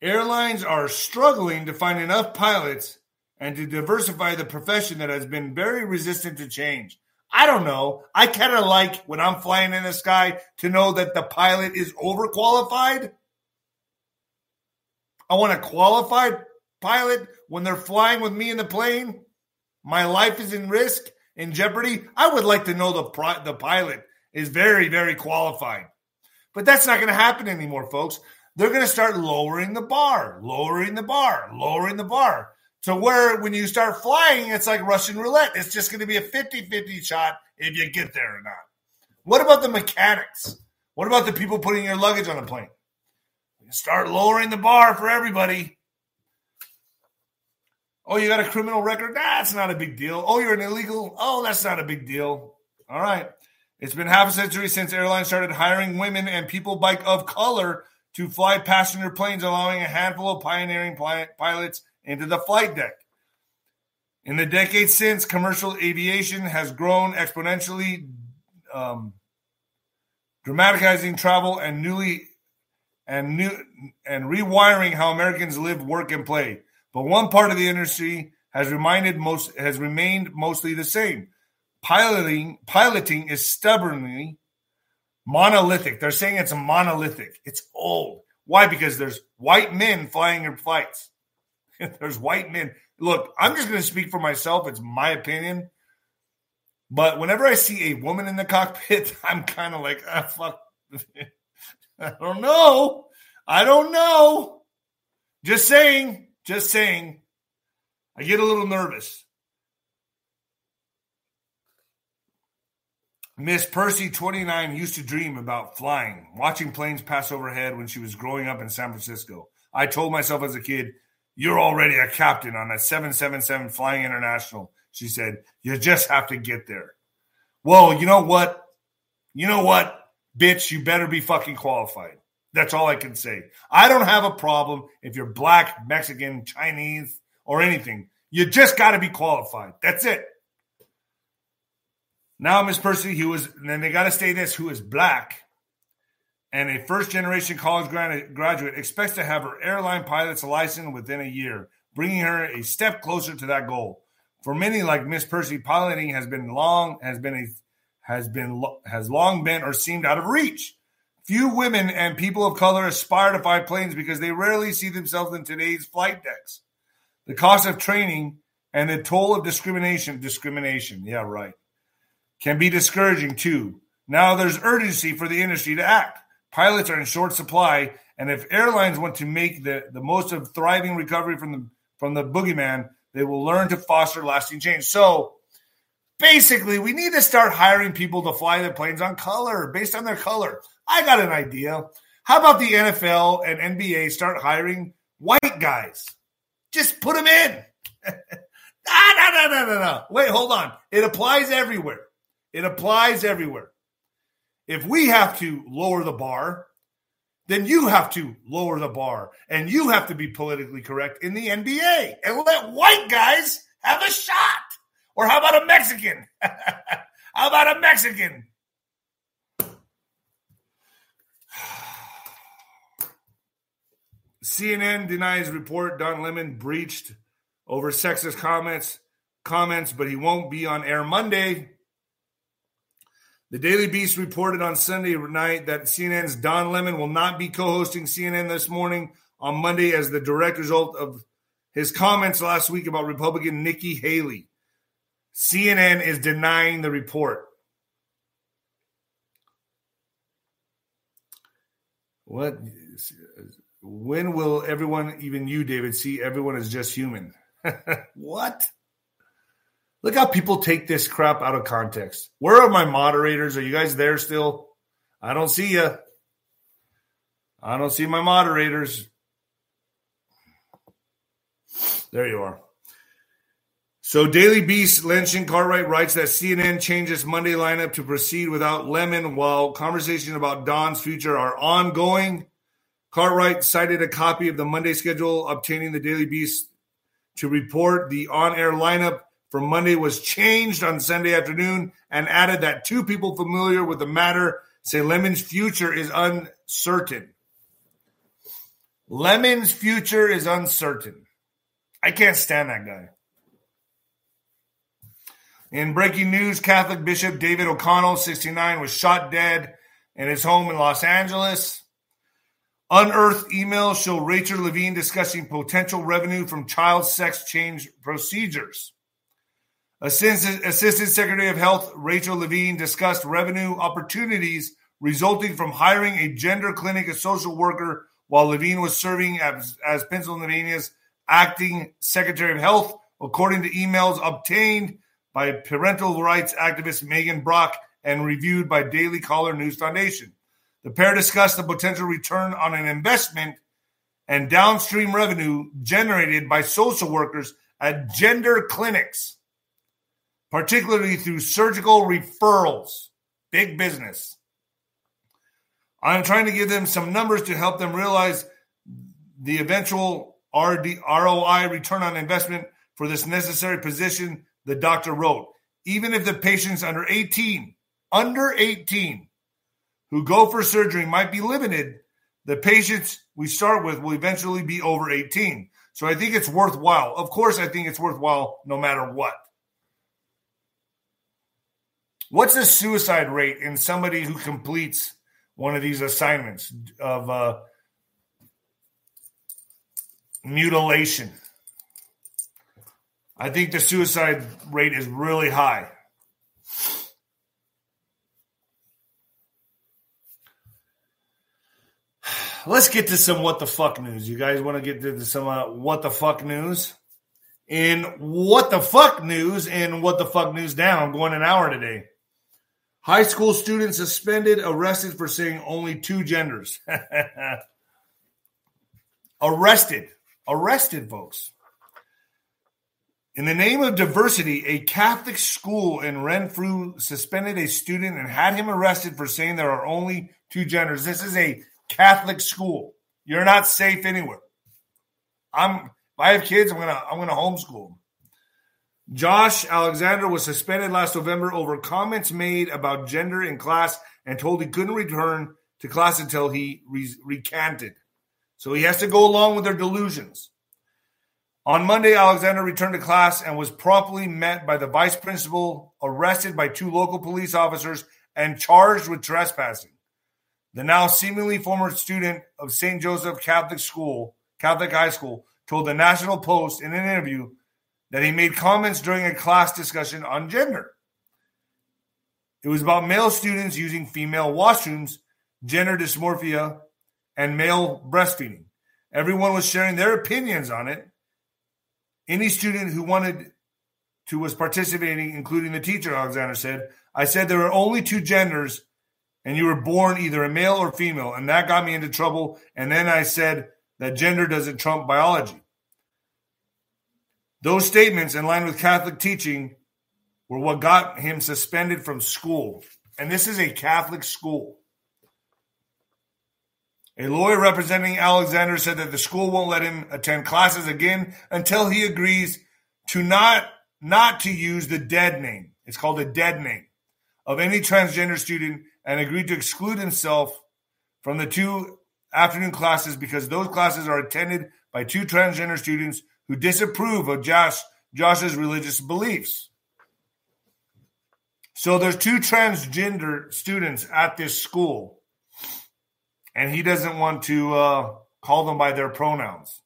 Airlines are struggling to find enough pilots and to diversify the profession that has been very resistant to change. I don't know. I kind of like, when I'm flying in the sky, to know that the pilot is overqualified. I want a qualified pilot when they're flying with me in the plane. My life is in risk, in jeopardy. I would like to know the pilot is very, very qualified. But that's not going to happen anymore, folks. They're going to start lowering the bar. So where, when you start flying, it's like Russian roulette. It's just going to be a 50-50 shot if you get there or not. What about the mechanics? What about the people putting your luggage on a plane? Start lowering the bar for everybody. Oh, you got a criminal record? That's not a big deal. Oh, you're an illegal? Oh, that's not a big deal. All right. It's been half a century since airlines started hiring women and people of color to fly passenger planes, allowing a handful of pioneering pilots into the flight deck. In the decades since, commercial aviation has grown exponentially, dramatizing travel and rewiring how Americans live, work, and play. But one part of the industry has remained mostly the same. Piloting is stubbornly monolithic. They're saying it's monolithic. It's old. Why? Because there's white men flying your flights. There's white men. Look, I'm just going to speak for myself. It's my opinion. But whenever I see a woman in the cockpit, I'm kind of like, ah, fuck. I don't know. Just saying. I get a little nervous. Miss Percy, 29, used to dream about flying, watching planes pass overhead when she was growing up in San Francisco. I told myself as a kid, you're already a captain on a 777 flying international. She said, you just have to get there. Well, you know what? Bitch, you better be fucking qualified. That's all I can say. I don't have a problem if you're black, Mexican, Chinese, or anything. You just got to be qualified. That's it. Now, Miss Percy, who is black and a first-generation college graduate, expects to have her airline pilot's license within a year, bringing her a step closer to that goal. For many, like Miss Percy, piloting has long been or seemed out of reach. Few women and people of color aspire to fly planes because they rarely see themselves in today's flight decks. The cost of training and the toll of discrimination. Yeah, right. Can be discouraging, too. Now there's urgency for the industry to act. Pilots are in short supply, and if airlines want to make the most of thriving recovery from the boogeyman, they will learn to foster lasting change. So, basically, we need to start hiring people to fly their planes on color, based on their color. I got an idea. How about the NFL and NBA start hiring white guys? Just put them in. No. Wait, hold on. It applies everywhere. If we have to lower the bar, then you have to lower the bar. And you have to be politically correct in the NBA. And let white guys have a shot. Or how about a Mexican? CNN denies report Don Lemon breached over sexist comments, but he won't be on air Monday. The Daily Beast reported on Sunday night that CNN's Don Lemon will not be co-hosting CNN This Morning on Monday as the direct result of his comments last week about Republican Nikki Haley. CNN is denying the report. What? When will everyone, even you, David, see everyone is just human? What? Look how people take this crap out of context. Where are my moderators? Are you guys there still? I don't see you. I don't see my moderators. There you are. So Daily Beast, Lanshan Cartwright writes that CNN changes Monday lineup to proceed without Lemon while conversations about Don's future are ongoing. Cartwright cited a copy of the Monday schedule, obtaining the Daily Beast to report the on-air lineup for Monday was changed on Sunday afternoon, and added that two people familiar with the matter say Lemon's future is uncertain. I can't stand that guy. In breaking news, Catholic Bishop David O'Connell, 69, was shot dead in his home in Los Angeles. Unearthed emails show Rachel Levine discussing potential revenue from child sex change procedures. Assistant Secretary of Health Rachel Levine discussed revenue opportunities resulting from hiring a gender clinic as social worker while Levine was serving as Pennsylvania's acting Secretary of Health, according to emails obtained by parental rights activist Megan Brock and reviewed by Daily Caller News Foundation. The pair discussed the potential return on an investment and downstream revenue generated by social workers at gender clinics, particularly through surgical referrals. Big business. I'm trying to give them some numbers to help them realize the eventual ROI return on investment for this necessary position, the doctor wrote. Even if the patient's under 18, who go for surgery might be limited, the patients we start with will eventually be over 18. So I think it's worthwhile. Of course, I think it's worthwhile no matter what. What's the suicide rate in somebody who completes one of these assignments of mutilation? I think the suicide rate is really high. Let's get to some what the fuck news. You guys want to get to some what the fuck news? In what the fuck news and what the fuck news now, I'm going an hour today. High school student suspended, arrested for saying only two genders. Arrested, folks. In the name of diversity, a Catholic school in Renfrew suspended a student and had him arrested for saying there are only two genders. This is a Catholic school. You're not safe anywhere. If I have kids, I'm gonna homeschool them. Josh Alexander was suspended last November over comments made about gender in class and told he couldn't return to class until he recanted. So he has to go along with their delusions. On Monday, Alexander returned to class and was promptly met by the vice principal, arrested by two local police officers, and charged with trespassing. The now seemingly former student of St. Joseph Catholic High School, told the National Post in an interview that he made comments during a class discussion on gender. It was about male students using female washrooms, gender dysmorphia, and male breastfeeding. Everyone was sharing their opinions on it. Any student who wanted to was participating, including the teacher, Alexander said. I said there were only two genders, and you were born either a male or female, and that got me into trouble. And then I said that gender doesn't trump biology. Those statements, in line with Catholic teaching, were what got him suspended from school. And this is a Catholic school. A lawyer representing Alexander said that the school won't let him attend classes again until he agrees to not to use the dead name. It's called the dead name of any transgender student, and agreed to exclude himself from the two afternoon classes because those classes are attended by two transgender students who disapprove of Josh's religious beliefs. So there's two transgender students at this school, and he doesn't want to call them by their pronouns.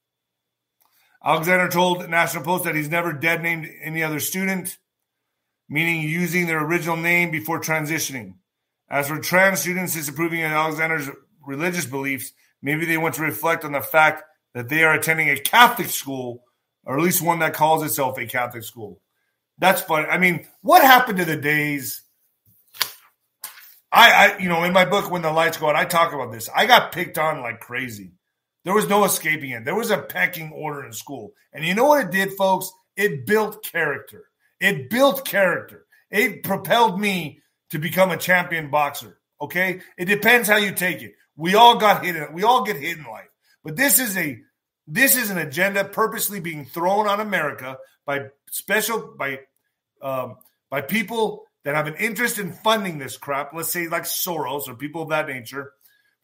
Alexander told National Post that he's never dead-named any other student, meaning using their original name before transitioning. As for trans students disapproving of Alexander's religious beliefs, maybe they want to reflect on the fact that they are attending a Catholic school, or at least one that calls itself a Catholic school. That's funny. I mean, what happened to the days? I in my book, When the Lights Go Out, I talk about this. I got picked on like crazy. There was no escaping it. There was a pecking order in school. And you know what it did, folks? It built character. It built character. It propelled me to become a champion boxer. Okay? It depends how you take it. We all got hit. We all get hit in life. But this is an agenda purposely being thrown on America by people that have an interest in funding this crap. Let's say like Soros or people of that nature,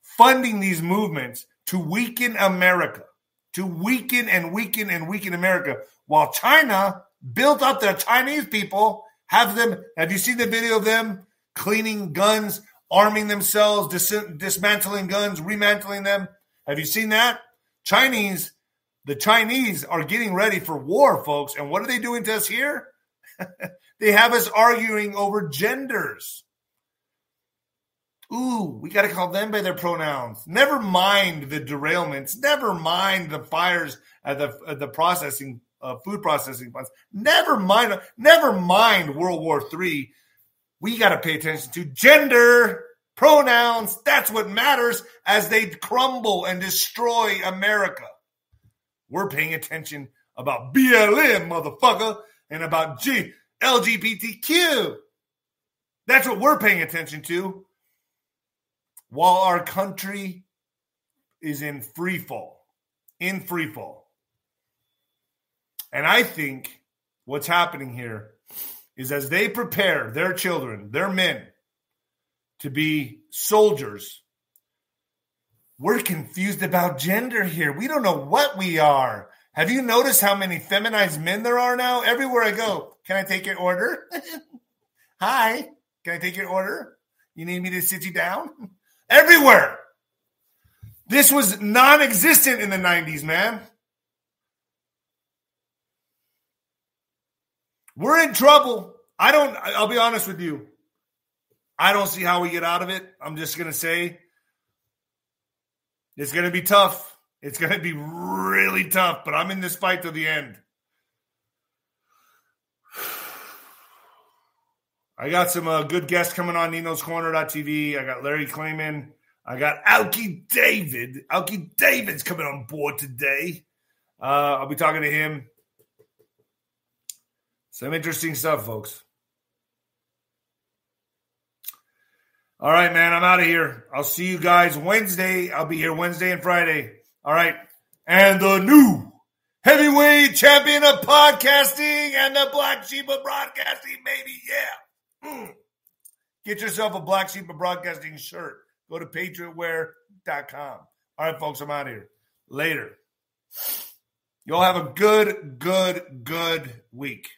funding these movements to weaken America, to weaken America, while China built up their Chinese people. Have you seen the video of them cleaning guns, arming themselves, dismantling guns, remantling them? Have you seen that? The Chinese are getting ready for war, folks. And what are they doing to us here? They have us arguing over genders. Ooh, we got to call them by their pronouns. Never mind the derailments. Never mind the fires at the processing food processing plants. Never mind World War III. We got to pay attention to gender. Pronouns, that's what matters as they crumble and destroy America. We're paying attention about BLM, motherfucker, and about LGBTQ. That's what we're paying attention to while our country is in free fall. And I think what's happening here is as they prepare their children, their men, to be soldiers, we're confused about gender here. We don't know what we are. Have you noticed how many feminized men there are now? Everywhere I go, can I take your order? Hi, can I take your order? You need me to sit you down? Everywhere. This was non-existent in the 90s, man. We're in trouble. I'll be honest with you. I don't see how we get out of it. I'm just going to say It's going to be tough. It's going to be really tough, but I'm in this fight to the end. I got some good guests coming on Nino's Corner.tv. I got Larry Klayman. I got Alki David. Alki David's coming on board today. I'll be talking to him. Some interesting stuff, folks. All right, man, I'm out of here. I'll see you guys Wednesday. I'll be here Wednesday and Friday. All right. And the new heavyweight champion of podcasting and the black sheep of broadcasting, baby. Yeah. Get yourself a black sheep of broadcasting shirt. Go to PatriotWear.com. All right, folks, I'm out of here. Later. Y'all have a good week.